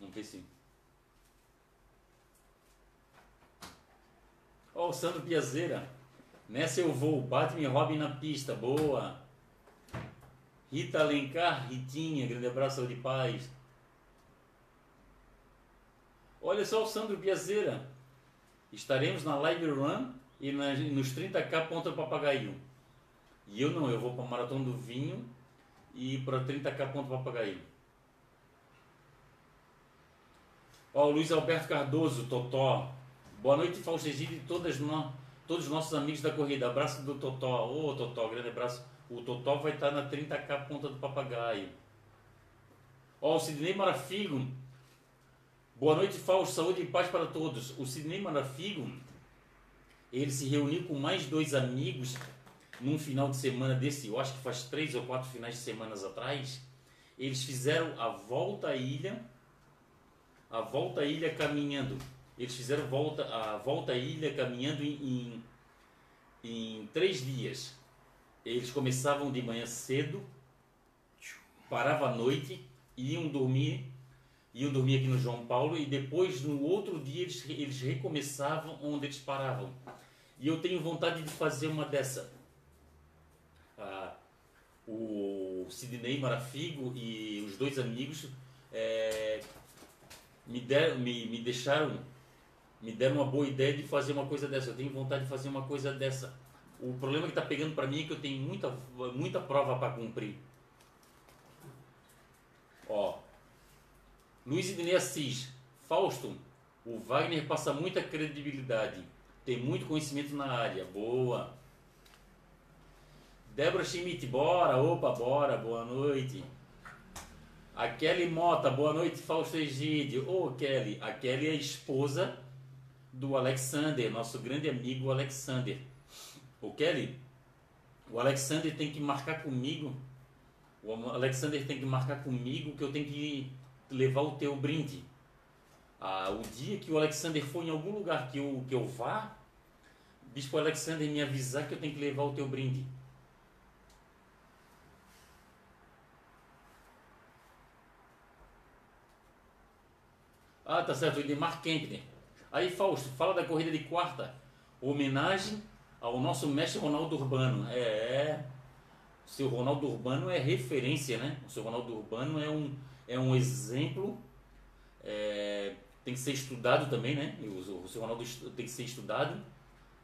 Vamos ver se... Ó, oh, o Sandro Piazeira. Nessa eu vou. Batman Robin na pista. Boa. Rita Alencar. Ritinha. Grande abraço de paz. Olha só o Sandro Piazeira. Estaremos na Live Run e nas, nos trinta K Ponta do Papagaio. E eu não. Eu vou para a Maratona do Vinho e para trinta K Ponta do Papagaio. Ó, oh, Luiz Alberto Cardoso. Totó. Boa noite, Fausto Egito e todas no... todos os nossos amigos da corrida. Abraço do Totó. Ô, oh, Totó, grande abraço. O Totó vai estar na trinta K Ponta do Papagaio. Ó, oh, o Sidney Marafigo. Boa noite, Fausto. Saúde e paz para todos. O Sidney Marafigo, ele se reuniu com mais dois amigos num final de semana desse, eu acho que faz três ou quatro finais de semanas atrás. Eles fizeram a volta à ilha, a volta à ilha caminhando. Eles fizeram volta, a volta à ilha caminhando em, em, em três dias. Eles começavam de manhã cedo, paravam à noite, iam dormir, iam dormir aqui no João Paulo e depois no outro dia eles, eles recomeçavam onde eles paravam. E eu tenho vontade de fazer uma dessa. Ah, o Sidney Marafigo e os dois amigos é, me, deram, me, me deixaram... me deram uma boa ideia de fazer uma coisa dessa. Eu tenho vontade de fazer uma coisa dessa. O problema que está pegando para mim é que eu tenho muita, muita prova para cumprir. Ó, Luiz Ednei Assis. Fausto, o Wagner passa muita credibilidade. Tem muito conhecimento na área. Boa. Débora Schmidt. Bora. Opa, bora. Boa noite. A Kelly Mota. Boa noite, Fausto Egídio. Ô, Kelly. A Kelly é a esposa do Alexander, nosso grande amigo Alexander. O Kelly, o Alexander tem que marcar comigo, o Alexander tem que marcar comigo que eu tenho que levar o teu brinde. Ah, o dia que o Alexander for em algum lugar que eu, que eu vá, diz para o Alexander me avisar que eu tenho que levar o teu brinde. Ah, tá certo, o Demar Kempner. Aí, Fausto, fala da corrida de quarta. Homenagem ao nosso mestre Ronaldo Urbano. É, é. O seu Ronaldo Urbano é referência, né? O seu Ronaldo Urbano é um, é um exemplo. É, tem que ser estudado também, né? O, o seu Ronaldo tem que ser estudado.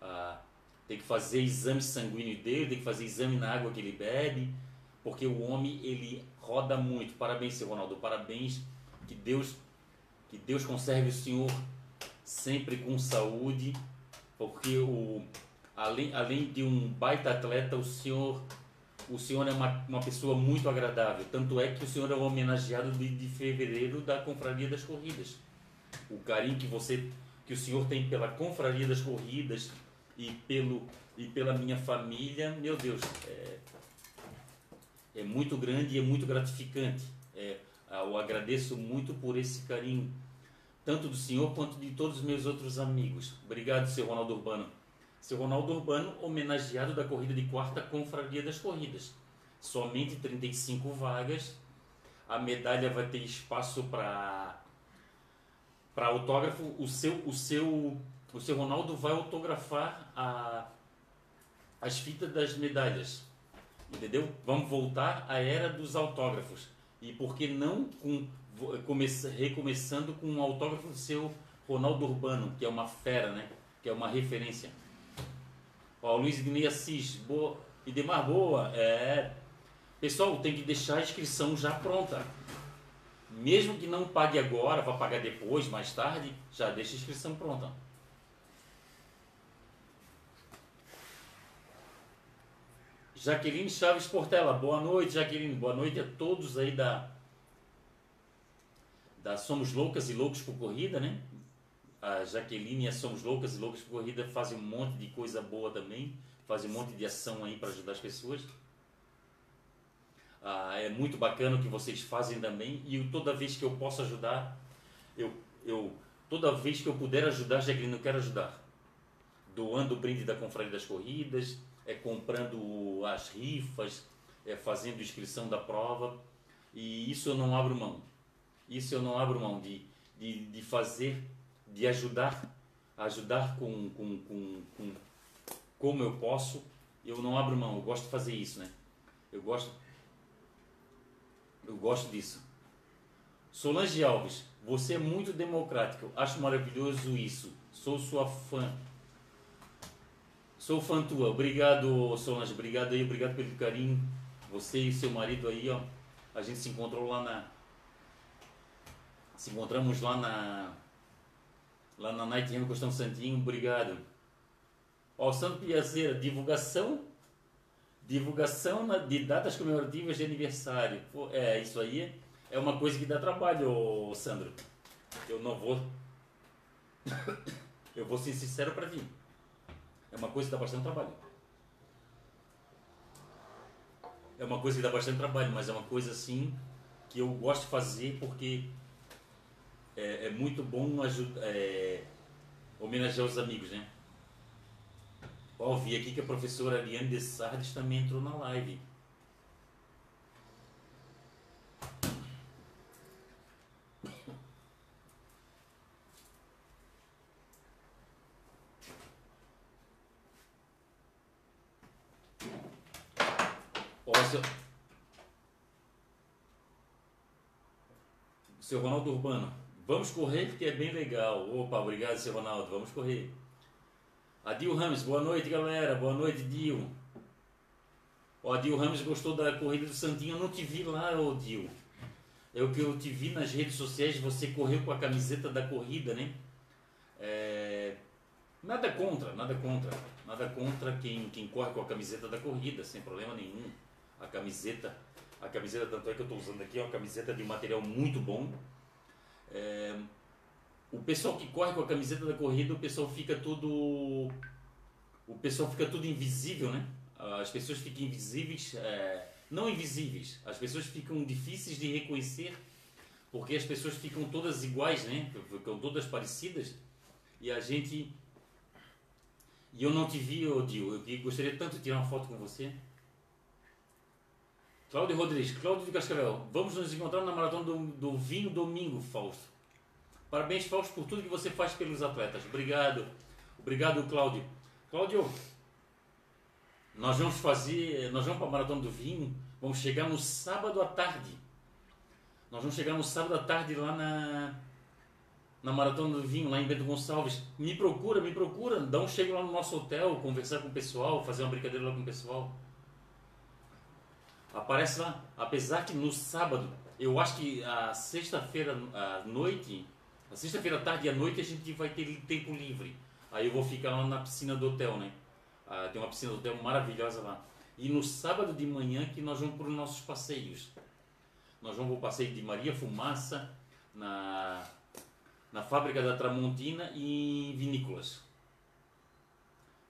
Ah, tem que fazer exame sanguíneo dele, tem que fazer exame na água que ele bebe. Porque o homem, ele roda muito. Parabéns, seu Ronaldo. Parabéns. Que Deus, que Deus conserve o senhor sempre com saúde, porque o, além, além de um baita atleta, o senhor, o senhor é uma, uma pessoa muito agradável. Tanto é que o senhor é o homenageado de, de fevereiro da Confraria das Corridas. O carinho que, você, que o senhor tem pela Confraria das Corridas e, pelo, e pela minha família, meu Deus, é, é muito grande e é muito gratificante. É, eu agradeço muito por esse carinho, tanto do senhor quanto de todos os meus outros amigos. Obrigado, seu Ronaldo Urbano. Seu Ronaldo Urbano, homenageado da corrida de quarta Confraria das Corridas. Somente trinta e cinco vagas. A medalha vai ter espaço para para autógrafo. O seu o seu o seu Ronaldo vai autografar a as fitas das medalhas. Entendeu? Vamos voltar à era dos autógrafos. E por que não com Começa, recomeçando com um autógrafo do seu Ronaldo Urbano, que é uma fera, né? Que é uma referência. Ó, Luiz Ednei Assis, boa. Idemar, boa. É. Pessoal, tem que deixar a inscrição já pronta. Mesmo que não pague agora, vai pagar depois, mais tarde, já deixa a inscrição pronta. Jaqueline Chaves Portela, boa noite, Jaqueline. Boa noite a todos aí da... Da Somos Loucas e Loucos por Corrida, né? A Jaqueline e a Somos Loucas e Loucos por Corrida fazem um monte de coisa boa também. Fazem um monte de ação aí para ajudar as pessoas. Ah, é muito bacana o que vocês fazem também. E toda vez que eu posso ajudar, eu, eu, toda vez que eu puder ajudar, Jaqueline, eu quero ajudar. Doando o brinde da Confraria das Corridas, é comprando as rifas, é fazendo inscrição da prova. E isso eu não abro mão. Isso eu não abro mão de, de, de fazer, de ajudar ajudar com, com, com, com como eu posso, eu não abro mão, eu gosto de fazer isso, né? Eu gosto, eu gosto disso. Solange Alves, você é muito democrático, acho maravilhoso isso, sou sua fã. Sou fã tua, obrigado Solange, obrigado aí, obrigado pelo carinho. Você e seu marido aí, ó, a gente se encontrou lá na... Se encontramos lá na... Lá na Night Run, Costão Santinho, obrigado. Ó, Santo Piazeira, divulgação... Divulgação de datas comemorativas de aniversário. É, isso aí é uma coisa que dá trabalho, ô Sandro. Eu não vou... Eu vou ser sincero pra ti. É uma coisa que dá bastante trabalho. É uma coisa que dá bastante trabalho, mas é uma coisa assim que eu gosto de fazer porque é, é muito bom ajuda, é, homenagear os amigos, né? Ó, vi aqui que a professora Ariane Sardes também entrou na live. Seu Ronaldo Urbano, vamos correr porque é bem legal. Opa, obrigado, seu Ronaldo, vamos correr. Adil Ramos, boa noite, galera, boa noite, Dil. O Adil Ramos gostou da corrida do Santinho, eu não te vi lá, ô Dil. É o que eu te vi nas redes sociais, você correu com a camiseta da corrida, né? É... Nada contra, nada contra, nada contra quem, quem corre com a camiseta da corrida, sem problema nenhum. A camiseta, a camiseta, tanto é que eu estou usando aqui, é uma camiseta de um material muito bom. É, o pessoal que corre com a camiseta da corrida, o pessoal fica todo, o pessoal fica todo invisível, né? As pessoas ficam invisíveis, é, não invisíveis, as pessoas ficam difíceis de reconhecer, porque as pessoas ficam todas iguais, né? Ficam todas parecidas, e a gente... E eu não te vi, Odil, eu gostaria tanto de tirar uma foto com você. Cláudio Rodrigues, Cláudio de Cascavel, vamos nos encontrar na Maratona do, do Vinho domingo, Fausto. Parabéns, Fausto, por tudo que você faz pelos atletas. Obrigado. Obrigado, Cláudio. Cláudio, nós vamos fazer, nós vamos para a Maratona do Vinho, vamos chegar no sábado à tarde. Nós vamos chegar no sábado à tarde lá na, na Maratona do Vinho, lá em Bento Gonçalves. Me procura, me procura, dá um chego lá no nosso hotel, conversar com o pessoal, fazer uma brincadeira lá com o pessoal. Aparece lá, apesar que no sábado, eu acho que a sexta-feira à noite, a sexta-feira à tarde e à noite a gente vai ter tempo livre. Aí eu vou ficar lá na piscina do hotel, né? Ah, tem uma piscina do hotel maravilhosa lá. E no sábado de manhã que nós vamos para os nossos passeios. Nós vamos para o passeio de Maria Fumaça, na, na fábrica da Tramontina e em vinícolas.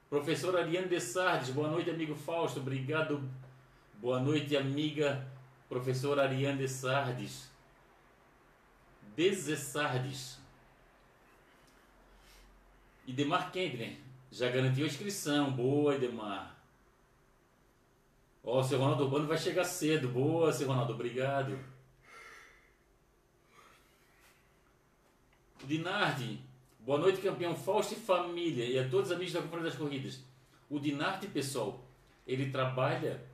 Professora Ariane de Sardes, boa noite, amigo Fausto, obrigado. Boa noite, amiga professora Ariane Sardes. Desessardes. E Demar Kempner, já garantiu a inscrição. Boa, Demar. Ó, oh, seu Ronaldo Urbano vai chegar cedo. Boa, seu Ronaldo, obrigado. Dinardi, boa noite, campeão Fausto e família. E a todos os amigos da Confraria das Corridas. O Dinardi, pessoal, ele trabalha...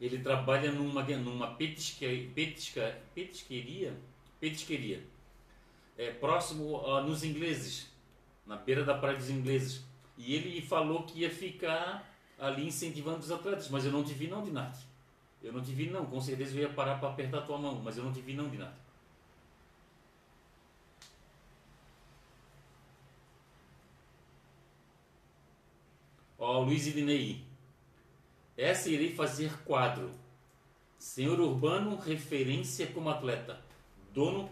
Ele trabalha numa, numa petisque, petisca, petisqueria, petisqueria é, próximo uh, nos ingleses, na beira da praia dos ingleses. E ele falou que ia ficar ali incentivando os atletas, mas eu não te vi não, Dinardi. Eu não te vi não, com certeza eu ia parar para apertar a tua mão, mas eu não te vi não, Dinardi. Ó, oh, Luiz Ednei. Essa irei fazer quadro. Senhor Urbano, referência como atleta. Dono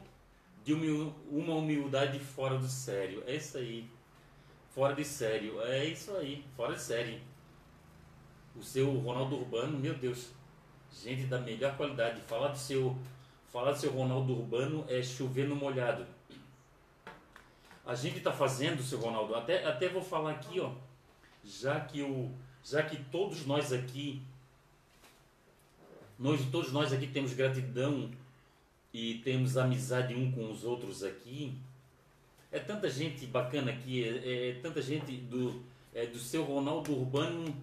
de uma humildade fora do sério. É isso aí. Fora de sério. É isso aí. Fora de sério. O seu Ronaldo Urbano, meu Deus. Gente da melhor qualidade. Falar do seu, falar do seu Ronaldo Urbano é chover no molhado. A gente está fazendo, seu Ronaldo. Até, até vou falar aqui, ó. Já que o... Já que todos nós aqui, nós, todos nós aqui temos gratidão e temos amizade um com os outros aqui, é tanta gente bacana aqui, é, é tanta gente do, é, do seu Ronaldo Urbano,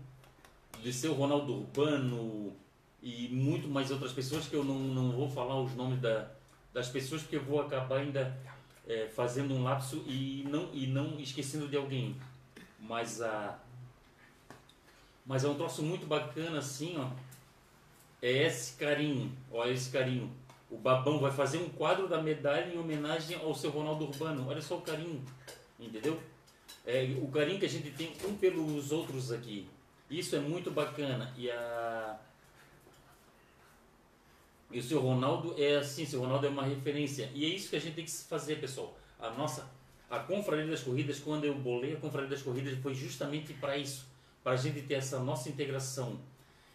do seu Ronaldo Urbano e muito mais outras pessoas que eu não, não vou falar os nomes da, das pessoas, porque eu vou acabar ainda é, fazendo um lapso e não, e não esquecendo de alguém. Mas, a, mas é um troço muito bacana assim, ó. É esse carinho, olha esse carinho. O Babão vai fazer um quadro da medalha em homenagem ao seu Ronaldo Urbano. Olha só o carinho, entendeu? É, o carinho que a gente tem um pelos outros aqui. Isso é muito bacana. E, a... e o seu Ronaldo é assim, o seu Ronaldo é uma referência. E é isso que a gente tem que fazer, pessoal. A nossa, a Confraria das Corridas, quando eu bolei a Confraria das Corridas, foi justamente para isso. Para a gente ter essa nossa integração.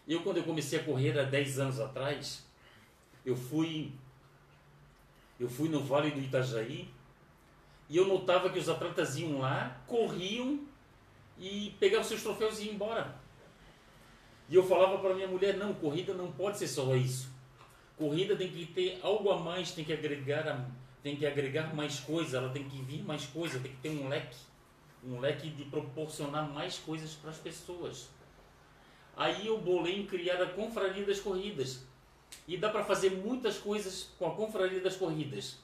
Eu, quando eu comecei a correr há dez anos atrás... Eu fui, eu fui no Vale do Itajaí e eu notava que os atletas iam lá, corriam e pegavam seus troféus e iam embora. E eu falava para minha mulher, não, corrida não pode ser só isso. Corrida tem que ter algo a mais, tem que agregar, tem que agregar mais coisa, ela tem que vir mais coisa, tem que ter um leque, um leque de proporcionar mais coisas para as pessoas. Aí eu bolei em criar a Confraria das Corridas. E dá para fazer muitas coisas com a Confraria das Corridas.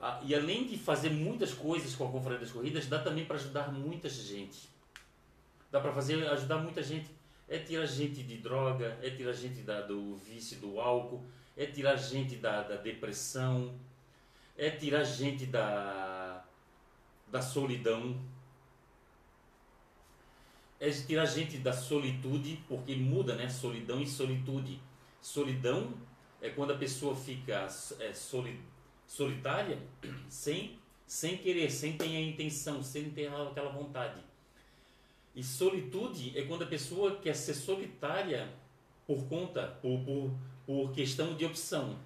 Ah, e além de fazer muitas coisas com a Confraria das Corridas, dá também para ajudar muita gente. Dá para fazer ajudar muita gente. É tirar gente de droga, é tirar gente da, do vício do álcool, é tirar gente da, da depressão, é tirar gente da, da solidão. É tirar gente da solitude, porque muda, né? Solidão e solitude. Solidão é quando a pessoa fica é, soli, solitária, sem, sem querer, sem ter a intenção, sem ter aquela vontade. E solitude é quando a pessoa quer ser solitária por conta, por, por, por questão de opção.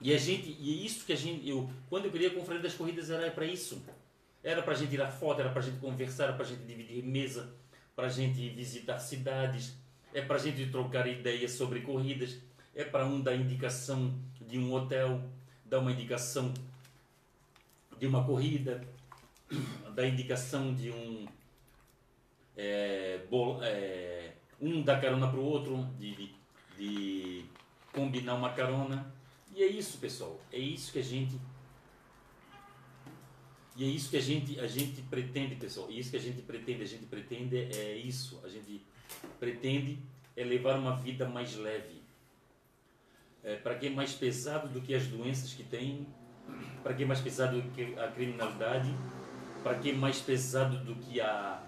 E a gente, e isso que a gente, eu, quando eu queria a Confraria das Corridas era para isso. Era para a gente tirar foto, era para a gente conversar, era para a gente dividir mesa, para a gente visitar cidades. É para a gente trocar ideias sobre corridas, é para um dar indicação de um hotel, dar uma indicação de uma corrida, dar indicação de um... É, bol, é, um dar carona para o outro, de, de combinar uma carona. E é isso, pessoal, é isso que a gente... E é isso que a gente, a gente pretende, pessoal, e é isso que a gente pretende, a gente pretende é isso, a gente... pretende é levar uma vida mais leve, é, para quem é mais pesado do que as doenças que tem, para quem é mais pesado do que a criminalidade, para quem é mais pesado do que a,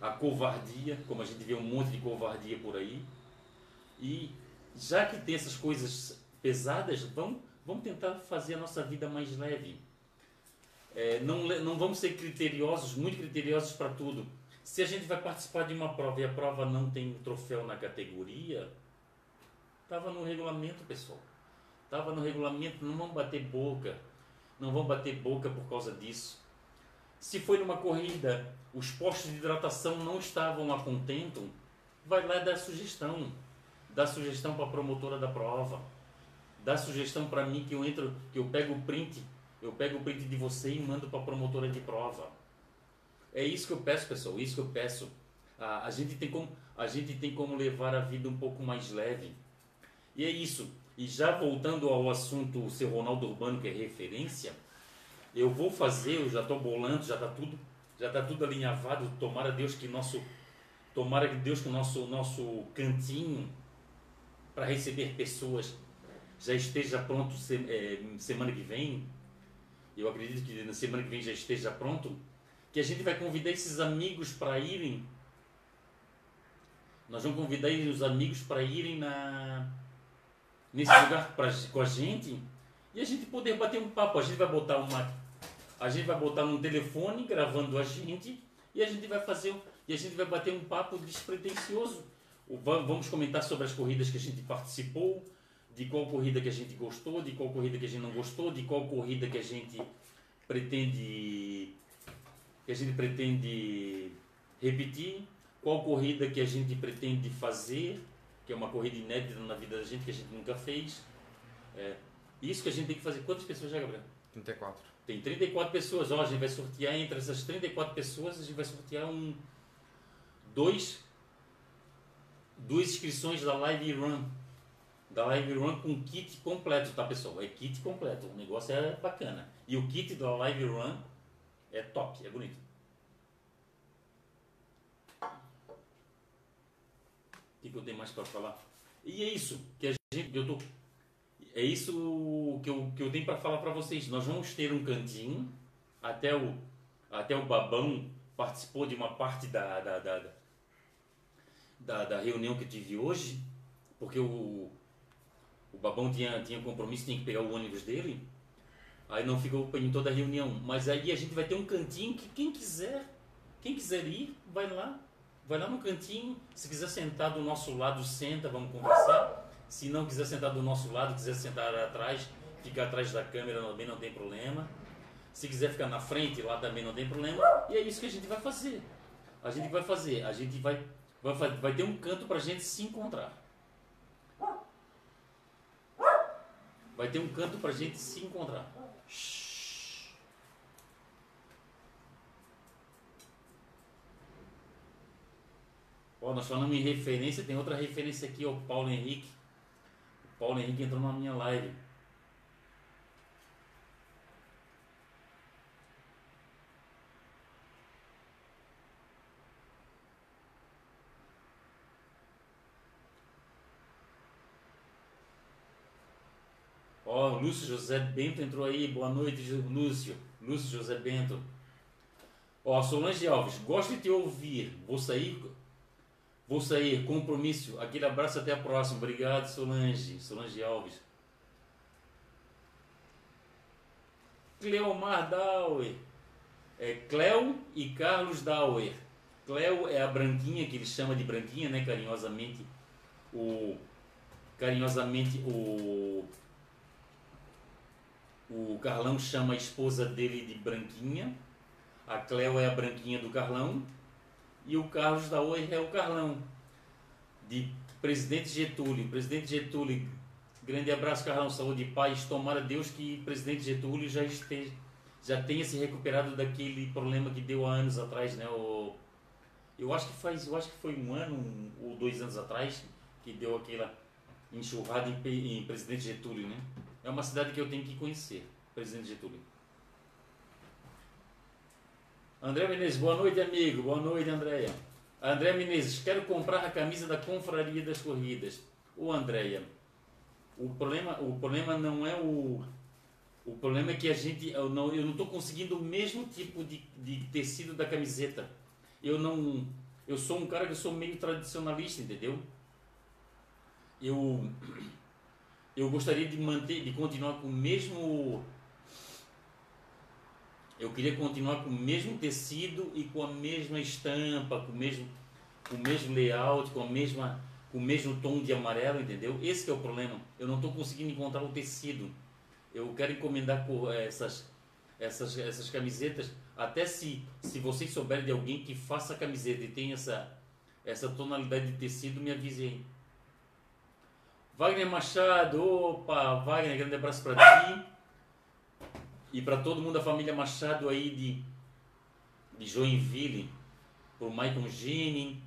a covardia, como a gente vê um monte de covardia por aí. E já que tem essas coisas pesadas, vamos, vamos tentar fazer a nossa vida mais leve. É, não, não vamos ser criteriosos, muito criteriosos para tudo. Se a gente vai participar de uma prova e a prova não tem troféu na categoria, estava no regulamento, pessoal. Estava no regulamento, não vão bater boca. Não vão bater boca por causa disso. Se foi numa corrida, os postos de hidratação não estavam a contento, vai lá e dá sugestão. Dá sugestão para a promotora da prova. Dá sugestão para mim que eu entro, que eu pego o print, eu pego o print de você e mando para a promotora de prova. É isso que eu peço, pessoal, é isso que eu peço. A, a, gente tem como, a gente tem como levar a vida um pouco mais leve. E é isso. E já voltando ao assunto, o seu Ronaldo Urbano, que é referência, eu vou fazer, eu já estou bolando, já está tudo, já tá tudo alinhavado. Tomara Deus que nosso, tomara que Deus que o nosso, nosso cantinho para receber pessoas já esteja pronto se, é, semana que vem. Eu acredito que na semana que vem já esteja pronto. Que a gente vai convidar esses amigos para irem, nós vamos convidar os amigos para irem na, nesse lugar pra, com a gente e a gente poder bater um papo. A gente vai botar uma, a gente vai botar um telefone gravando a gente e a gente vai fazer e a gente vai bater um papo despretensioso. Vamos comentar sobre as corridas que a gente participou, de qual corrida que a gente gostou, de qual corrida que a gente não gostou, de qual corrida que a gente pretende que a gente pretende repetir, qual corrida que a gente pretende fazer, que é uma corrida inédita na vida da gente, que a gente nunca fez. É, isso que a gente tem que fazer. Quantas pessoas já, Gabriel? trinta e quatro. Tem trinta e quatro pessoas, ó, a gente vai sortear entre essas trinta e quatro pessoas, a gente vai sortear um, dois, duas inscrições da Live Run. Da Live Run com kit completo, tá, pessoal? É kit completo, o negócio é bacana. E o kit da Live Run é top, é bonito. O que, que eu tenho mais para falar? E é isso que a gente... Eu tô, é isso que eu, que eu tenho para falar para vocês. Nós vamos ter um cantinho. Até o, até o Babão participou de uma parte da, da, da, da, da, da reunião que eu tive hoje. Porque o, o Babão tinha, tinha compromisso, tinha que pegar o ônibus dele. Aí não ficou em toda a reunião. Mas aí a gente vai ter um cantinho que quem quiser, quem quiser ir, vai lá. Vai lá no cantinho, se quiser sentar do nosso lado, senta, vamos conversar. Se não quiser sentar do nosso lado, quiser sentar atrás, fica atrás da câmera também não tem problema. Se quiser ficar na frente, lá também não tem problema. E é isso que a gente vai fazer. A gente vai fazer, a gente vai, vai, vai ter um canto pra gente se encontrar. Vai ter um canto pra gente se encontrar. Ó, nós falamos em referência, tem outra referência aqui, ó, o Paulo Henrique. O Paulo Henrique entrou na minha live. Ó, o Lúcio José Bento entrou aí. Boa noite, Lúcio. Lúcio José Bento. Ó, Solange Alves, gosto de te ouvir. Vou sair... Vou sair, compromisso. Aquele abraço, até a próxima. Obrigado, Solange. Solange Alves. Cleomar Dauer. É Cléo e Carlos Dauer. Cléo é a branquinha, que ele chama de branquinha, né? Carinhosamente. O, carinhosamente, o, o Carlão chama a esposa dele de branquinha. A Cléo é a branquinha do Carlão. E o Carlos Dauer é o Carlão, de Presidente Getúlio. Presidente Getúlio, grande abraço, Carlão, saúde e paz. Tomara Deus que Presidente Getúlio já, esteja, já tenha se recuperado daquele problema que deu há anos atrás, né? O, eu acho que faz, eu acho que foi um ano um, ou dois anos atrás que deu aquela enxurrada em, em Presidente Getúlio, né? É uma cidade que eu tenho que conhecer, Presidente Getúlio. André Menezes, boa noite, amigo. Boa noite, Andréia. André Menezes, quero comprar a camisa da Confraria das Corridas. Ô, Andréia, o problema, o problema não é o... O problema é que a gente... Eu não estou conseguindo o mesmo tipo de, de tecido da camiseta. Eu não... Eu sou um cara que sou meio tradicionalista, entendeu? Eu... Eu gostaria de manter, de continuar com o mesmo... Eu queria continuar com o mesmo tecido e com a mesma estampa, com o mesmo, com o mesmo layout, com, a mesma, com o mesmo tom de amarelo, entendeu? Esse que é o problema. Eu não estou conseguindo encontrar o tecido. Eu quero encomendar essas, essas, essas camisetas. Até se, se vocês souberem de alguém que faça a camiseta e tenha essa, essa tonalidade de tecido, me avisem. Wagner Machado, opa, Wagner, grande abraço para ti. E para todo mundo da família Machado aí de, de Joinville, pro Maicon Gini,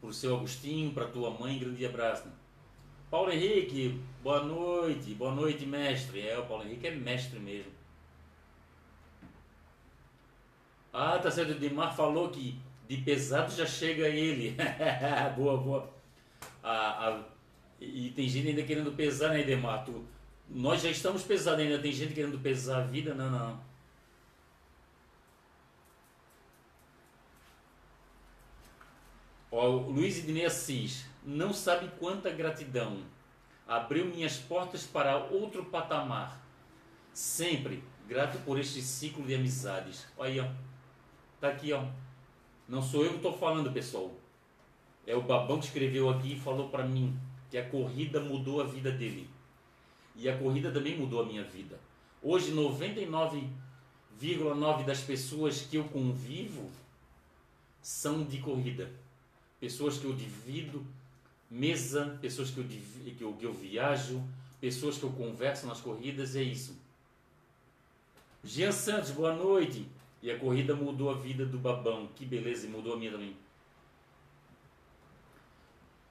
pro seu Agostinho, pra tua mãe, grande abraço. Paulo Henrique, boa noite, boa noite, mestre. É, o Paulo Henrique é mestre mesmo. Ah, tá certo, o Demar falou que de pesado já chega ele. Boa, boa. Ah, ah, e tem gente ainda querendo pesar, né, Demar? Tu... Nós já estamos pesados ainda, tem gente querendo pesar a vida, não, não. Ó, o Luiz Ednei Assis, não sabe quanta gratidão. Abriu minhas portas para outro patamar. Sempre grato por este ciclo de amizades. Olha aí, ó. Tá aqui, ó. Não sou eu que estou falando, pessoal. É o Babão que escreveu aqui e falou para mim que a corrida mudou a vida dele. E a corrida também mudou a minha vida. Hoje, noventa e nove vírgula nove por cento das pessoas que eu convivo são de corrida. Pessoas que eu divido mesa, pessoas que eu, que eu, que eu viajo, pessoas que eu converso nas corridas, é isso. Jean Santos, boa noite. E a corrida mudou a vida do Babão. Que beleza, mudou a minha também.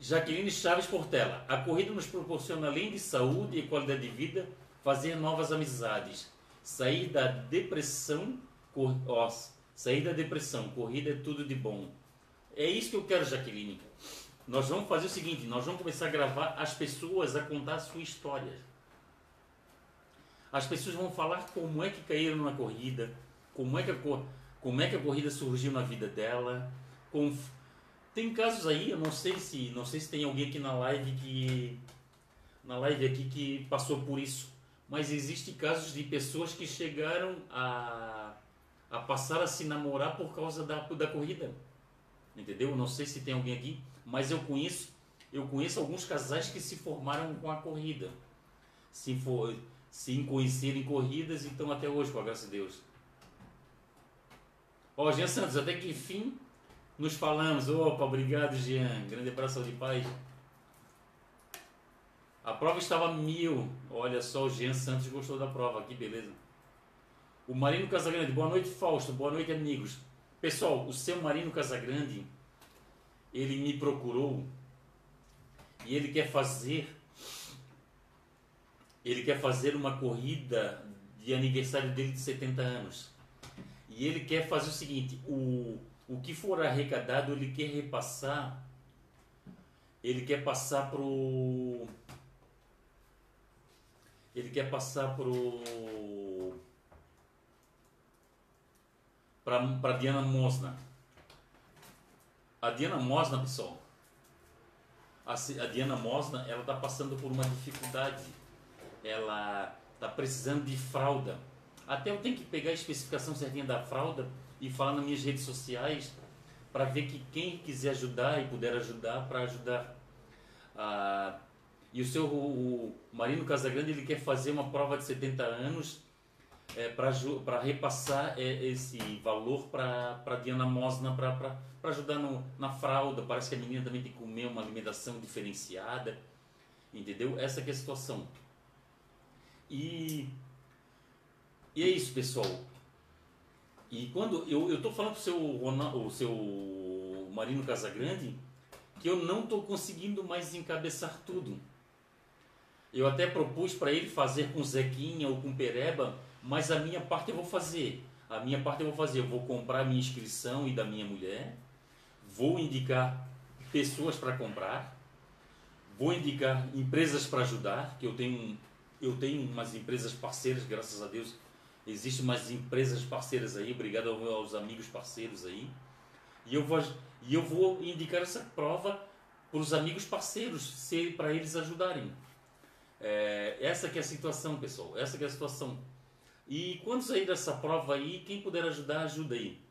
Jaqueline Chaves Portela. A corrida nos proporciona, além de saúde e qualidade de vida, fazer novas amizades. Sair da depressão... Cor... Oh, sair da depressão. Corrida é tudo de bom. É isso que eu quero, Jaqueline. Nós vamos fazer o seguinte. Nós vamos começar a gravar as pessoas a contar a sua história. As pessoas vão falar como é que caíram na corrida. Como é que a, como é que a corrida surgiu na vida dela. Com... Tem casos aí, eu não sei se, não sei se tem alguém aqui na live que na live aqui que passou por isso, mas existe casos de pessoas que chegaram a a passar a se namorar por causa da da corrida. Entendeu? Não sei se tem alguém aqui, mas eu conheço, eu conheço alguns casais que se formaram com a corrida. Se for, se conhecerem corridas, então até hoje, com a graça de Deus. Ó, Jean Santos, até que enfim nos falamos. Opa, obrigado, Jean. Grande abraço de paz. A prova estava mil. Olha só, o Jean Santos gostou da prova. Que beleza. O Marino Casagrande. Boa noite, Fausto. Boa noite, amigos. Pessoal, o seu Marino Casagrande, ele me procurou e ele quer fazer... Ele quer fazer uma corrida de aniversário dele de setenta anos. E ele quer fazer o seguinte... O... O que for arrecadado, ele quer repassar, ele quer passar pro, ele quer passar pro, para para Diana Mosna. A Diana Mosna, pessoal, a, a Diana Mosna, ela tá passando por uma dificuldade, ela tá precisando de fralda. Até eu tenho que pegar a especificação certinha da fralda e falar nas minhas redes sociais para ver que quem quiser ajudar e puder ajudar, para ajudar. Ah, e o seu o Marino Casagrande, ele quer fazer uma prova de setenta anos é, para repassar é, esse valor para Diana Mosna, para ajudar no, na fralda. Parece que a menina também tem que comer uma alimentação diferenciada, entendeu? Essa que é a situação. E, e é isso, pessoal. E quando eu eu tô falando pro seu Ronaldo, o seu Marino Casagrande, que eu não tô conseguindo mais encabeçar tudo. Eu até propus para ele fazer com Zequinha ou com Pereba, mas a minha parte eu vou fazer. A minha parte eu vou fazer, eu vou comprar minha inscrição e da minha mulher, vou indicar pessoas para comprar, vou indicar empresas para ajudar, que eu tenho eu tenho umas empresas parceiras, graças a Deus. Existem umas empresas parceiras aí, obrigado aos amigos parceiros aí. E eu vou, e eu vou indicar essa prova para os amigos parceiros, para eles ajudarem. É, essa que é a situação, pessoal, essa que é a situação. E quando sair dessa prova aí, quem puder ajudar, ajuda aí.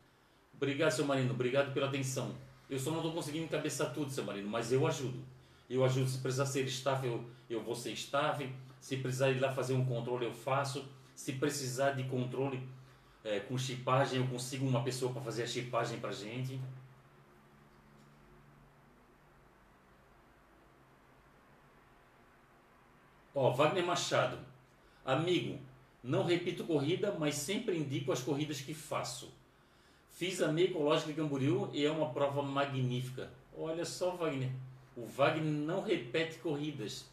Obrigado, seu Marino, obrigado pela atenção. Eu só não estou conseguindo encabeçar tudo, seu Marino, mas eu ajudo. Eu ajudo, se precisar ser staff, eu, eu vou ser staff. Se precisar ir lá fazer um controle, eu faço. Se precisar de controle é, com chipagem, eu consigo uma pessoa para fazer a chipagem para gente. Ó, Wagner Machado. Amigo, não repito corrida, mas sempre indico as corridas que faço. Fiz a meia ecológica de Camboriú e é uma prova magnífica. Olha só, Wagner. O Wagner não repete corridas.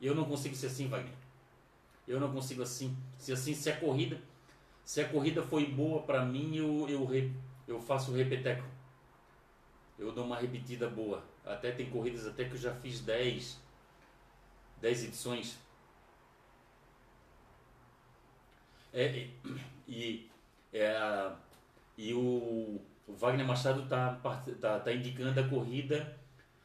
Eu não consigo ser assim, Wagner. Eu não consigo assim. Se assim, se a corrida, se a corrida foi boa para mim, eu eu re, eu faço o repeteco. Eu dou uma repetida boa. Até tem corridas até que eu já fiz dez edições. É, e é, e o, o Wagner Machado tá, tá tá indicando a corrida,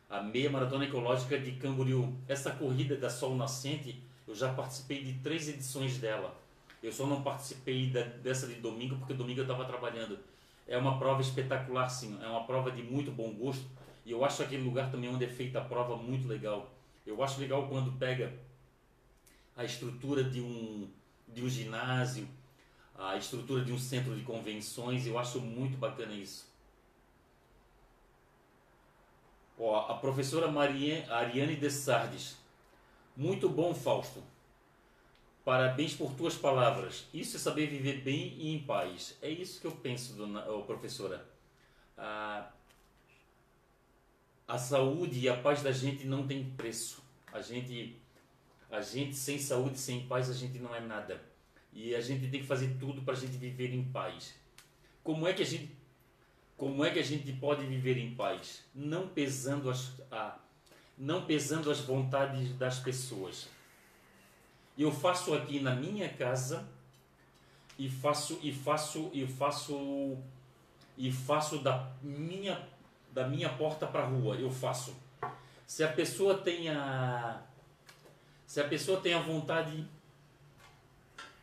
a meia maratona ecológica de Camboriú. Essa corrida da Sol Nascente, eu já participei de três edições dela. Eu só não participei da, dessa de domingo, porque domingo eu estava trabalhando. É uma prova espetacular, sim. É uma prova de muito bom gosto. E eu acho aquele lugar também onde é feita a prova muito legal. Eu acho legal quando pega a estrutura de um, de um ginásio, a estrutura de um centro de convenções. Eu acho muito bacana isso. Ó, a professora Maria, Ariane Sardes. Muito bom, Fausto. Parabéns por tuas palavras. Isso é saber viver bem e em paz. É isso que eu penso, dona, oh, professora. A, a saúde e a paz da gente não tem preço. A gente, a gente sem saúde, sem paz, a gente não é nada. E a gente tem que fazer tudo para a gente viver em paz. Como é que a gente, como é que a gente pode viver em paz? Não pesando as, a, não pesando as vontades das pessoas. Eu faço aqui na minha casa e faço e faço e faço e faço da minha da minha porta para a rua, eu faço. Se a pessoa tem a se a pessoa tem a vontade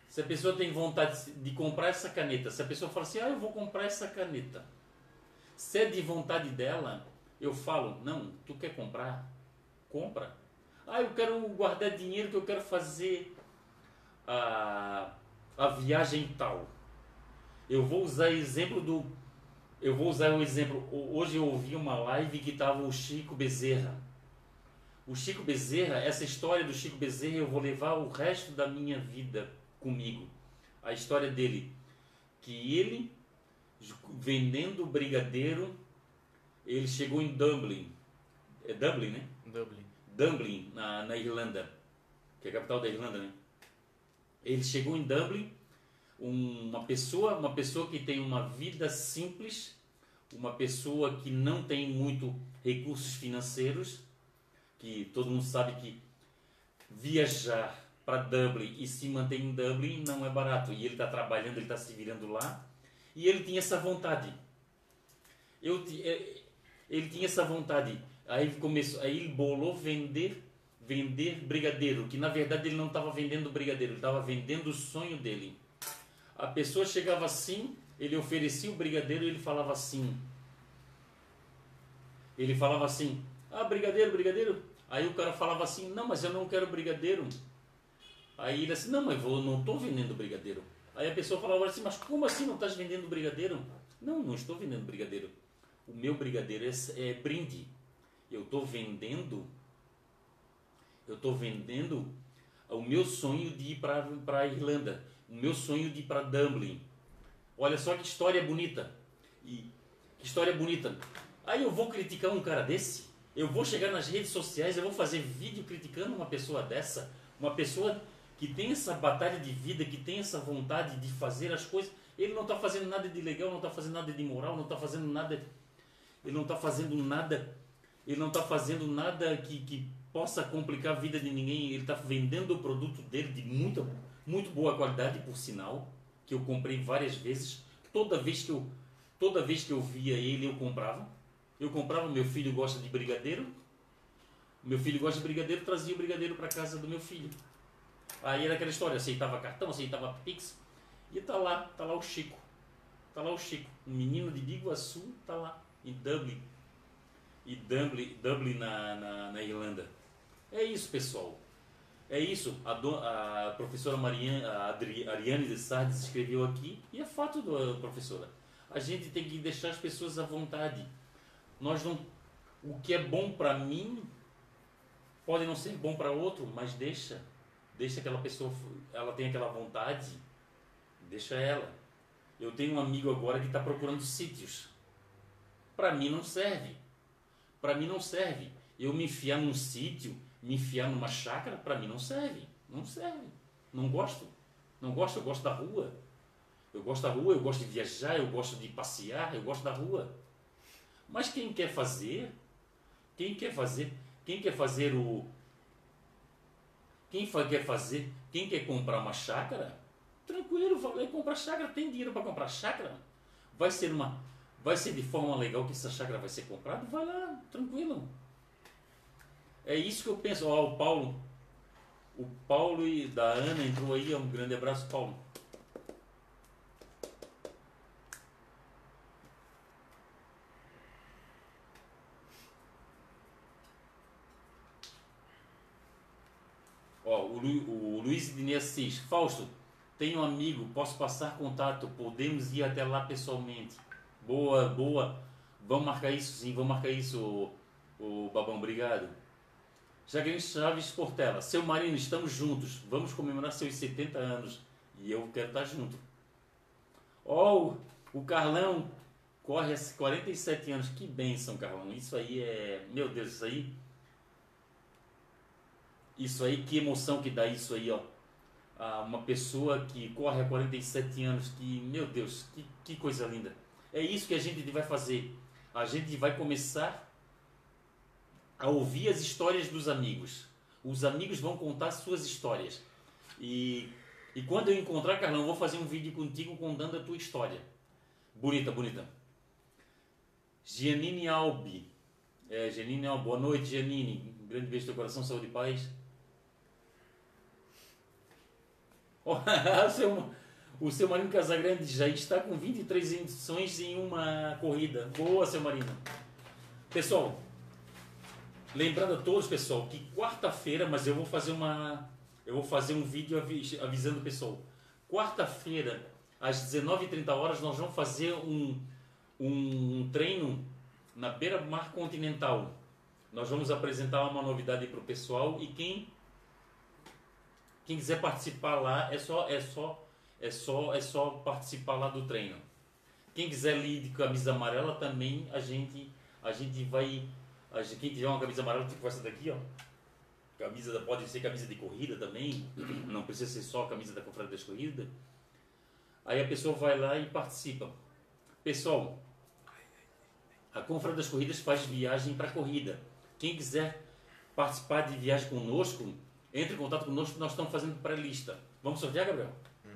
se a pessoa tem vontade de comprar essa caneta, se a pessoa fala assim: "Ah, eu vou comprar essa caneta". Se é de vontade dela, eu falo: "Não, tu quer comprar? Compra". Ah, eu quero guardar dinheiro que eu quero fazer a, a viagem tal. Eu vou usar exemplo do... Eu vou usar o exemplo... Hoje eu ouvi uma live que estava o Chico Bezerra. O Chico Bezerra, essa história do Chico Bezerra eu vou levar o resto da minha vida comigo. A história dele. Que ele, vendendo brigadeiro, ele chegou em Dublin. É Dublin, né? Dublin. Dublin, na, na Irlanda, que é a capital da Irlanda, né? Ele chegou em Dublin, um, uma pessoa, uma pessoa que tem uma vida simples, uma pessoa que não tem muito recursos financeiros, que todo mundo sabe que viajar para Dublin e se manter em Dublin não é barato. E ele está trabalhando, ele está se virando lá, e ele tinha essa vontade. Eu, ele tinha essa vontade. Aí começou, aí ele bolou vender, vender brigadeiro, que na verdade ele não estava vendendo brigadeiro, ele estava vendendo o sonho dele. A pessoa chegava assim, ele oferecia o brigadeiro e ele falava assim. Ele falava assim: "Ah, brigadeiro, brigadeiro". Aí o cara falava assim: "Não, mas eu não quero brigadeiro". Aí ele assim: "Não, mas eu não estou vendendo brigadeiro". Aí a pessoa falava assim: "Mas como assim não estás vendendo brigadeiro?". "Não, não estou vendendo brigadeiro. O meu brigadeiro é, é brinde. Eu estou vendendo, eu estou vendendo o meu sonho de ir para a Irlanda, o meu sonho de ir para Dublin". Olha só que história bonita. E, que história bonita. Aí eu vou criticar um cara desse? Eu vou chegar nas redes sociais, eu vou fazer vídeo criticando uma pessoa dessa? Uma pessoa que tem essa batalha de vida, que tem essa vontade de fazer as coisas. Ele não está fazendo nada de legal, não está fazendo nada de moral, não está fazendo nada... Ele não está fazendo nada... Ele não está fazendo nada que, que possa complicar a vida de ninguém. Ele está vendendo o produto dele de muita, muito boa qualidade, por sinal, que eu comprei várias vezes. Toda vez que eu, toda vez que eu via ele, eu comprava. Eu comprava, meu filho gosta de brigadeiro. Meu filho gosta de brigadeiro, trazia o brigadeiro para casa do meu filho. Aí era aquela história, aceitava cartão, aceitava Pix. E tá lá, tá lá o Chico. Tá lá o Chico, um menino de Biguaçu, tá lá, em Dublin. E Dublin, Dublin na, na, na Irlanda. É isso, pessoal. É isso. A, do, a professora Mariane, a Adri, Ariane Sardes escreveu aqui. E é fato, do, professora. A gente tem que deixar as pessoas à vontade. Nós não, o que é bom para mim pode não ser bom para outro, mas deixa. Deixa aquela pessoa, ela tem aquela vontade. Deixa ela. Eu tenho um amigo agora que está procurando sítios. Para mim não serve. Para mim não serve. Eu me enfiar num sítio, me enfiar numa chácara, para mim não serve. Não serve. Não gosto. Não gosto, eu gosto da rua. Eu gosto da rua, eu gosto de viajar, eu gosto de passear, eu gosto da rua. Mas quem quer fazer, quem quer fazer, quem quer fazer o... Quem quer fazer, quem quer comprar uma chácara, tranquilo, vai comprar chácara, tem dinheiro para comprar chácara. Vai ser uma... Vai ser de forma legal que essa chácara vai ser comprada? Vai lá, tranquilo. É isso que eu penso. Ó, o Paulo. O Paulo e da Ana entrou aí. Um grande abraço, Paulo. Ó, o, Lu, o Luiz Ednei Assis. Fausto, tenho um amigo. Posso passar contato? Podemos ir até lá pessoalmente. Boa, boa. Vamos marcar isso, sim. Vamos marcar isso, o, o Babão. Obrigado. Jacqueline Chaves Portela, seu Marino, estamos juntos. Vamos comemorar seus setenta anos. E eu quero estar junto. Ou oh, o Carlão corre há quarenta e sete anos. Que bênção, Carlão. Isso aí é... Meu Deus, isso aí... Isso aí, que emoção que dá isso aí, ó. Ah, uma pessoa que corre há quarenta e sete anos. Que, meu Deus, que, que coisa linda. É isso que a gente vai fazer. A gente vai começar a ouvir as histórias dos amigos. Os amigos vão contar suas histórias. E, e quando eu encontrar, Carlão, eu vou fazer um vídeo contigo contando a tua história. Bonita, bonita. Giannine Albi. É, Giannine Albi. Boa noite, Giannine. Um grande beijo do teu coração, saúde e paz. Oh, o, seu, o seu Marino Casagrande já está com vinte e três edições em uma corrida. Boa, seu Marino. Pessoal... Lembrando a todos, pessoal, que quarta-feira, mas eu vou fazer uma, eu vou fazer um vídeo avisando o pessoal. Quarta-feira, às dezenove e trinta horas, nós vamos fazer um, um, um treino na Beira Mar Continental. Nós vamos apresentar uma novidade para o pessoal e quem, quem quiser participar lá, é só, é, só, é, só, é só participar lá do treino. Quem quiser ir de camisa amarela também, a gente, a gente vai... Quem tiver uma camisa amarela, tipo essa daqui, ó. Camisa, pode ser camisa de corrida também. Não precisa ser só a camisa da Confraria das Corridas. Aí a pessoa vai lá e participa. Pessoal, a Confraria das Corridas faz viagem para corrida. Quem quiser participar de viagem conosco, entre em contato conosco, nós estamos fazendo pré-lista. Vamos sortear, Gabriel? Uhum.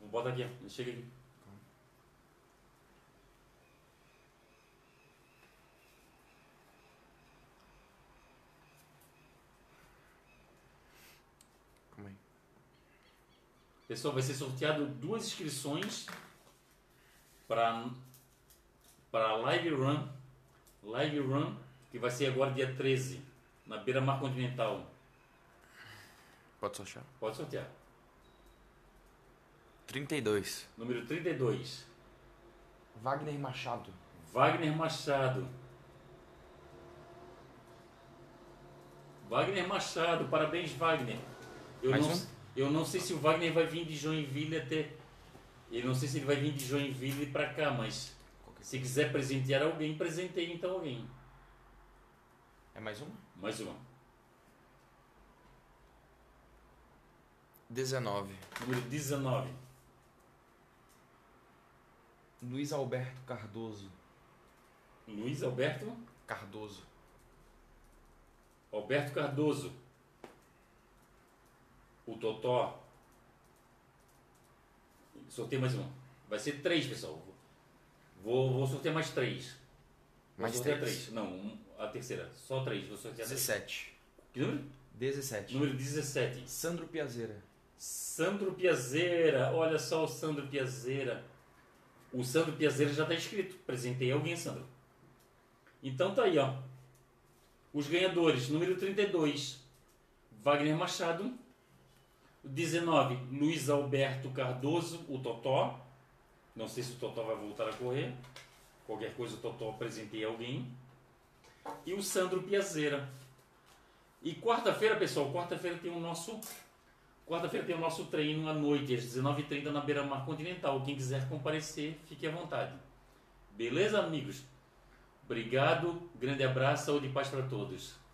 Vamos botar aqui, ó. Chega aqui. Pessoal, vai ser sorteado duas inscrições para para Live Run, Live Run, que vai ser agora dia treze, na Beira Mar Continental. Pode sortear? Pode sortear. trinta e dois. Número trinta e dois. Wagner Machado. Wagner Machado. Wagner Machado, parabéns, Wagner. Eu Mais não... um? Eu não sei se o Wagner vai vir de Joinville até... Eu não sei se ele vai vir de Joinville pra cá, mas... Se quiser presentear alguém, presenteie então alguém. É mais uma? Mais uma. dezenove. Número dezenove. Luiz Alberto Cardoso. Luiz Alberto? Cardoso. Alberto Cardoso. O Totó. Sorteio mais um. Vai ser três, pessoal. Vou, vou sortear mais três. Mais três? três. Não, a terceira. Só três. Vou sortear dezessete. Três. Que número? dezessete. Número dezessete. Sandro Piazeira. Sandro Piazeira. Olha só o Sandro Piazeira. O Sandro Piazeira já está inscrito. Presentei alguém, Sandro. Então tá aí, ó. Os ganhadores. Número trinta e dois. Wagner Machado. dezenove, Luiz Alberto Cardoso, o Totó. Não sei se o Totó vai voltar a correr. Qualquer coisa, o Totó apresentei alguém. E o Sandro Piazeira. E quarta-feira, pessoal, quarta-feira tem o nosso quarta-feira tem o nosso treino à noite, às dezenove e trinta, na Beira Mar Continental. Quem quiser comparecer, fique à vontade. Beleza, amigos? Obrigado, grande abraço, saúde e paz para todos.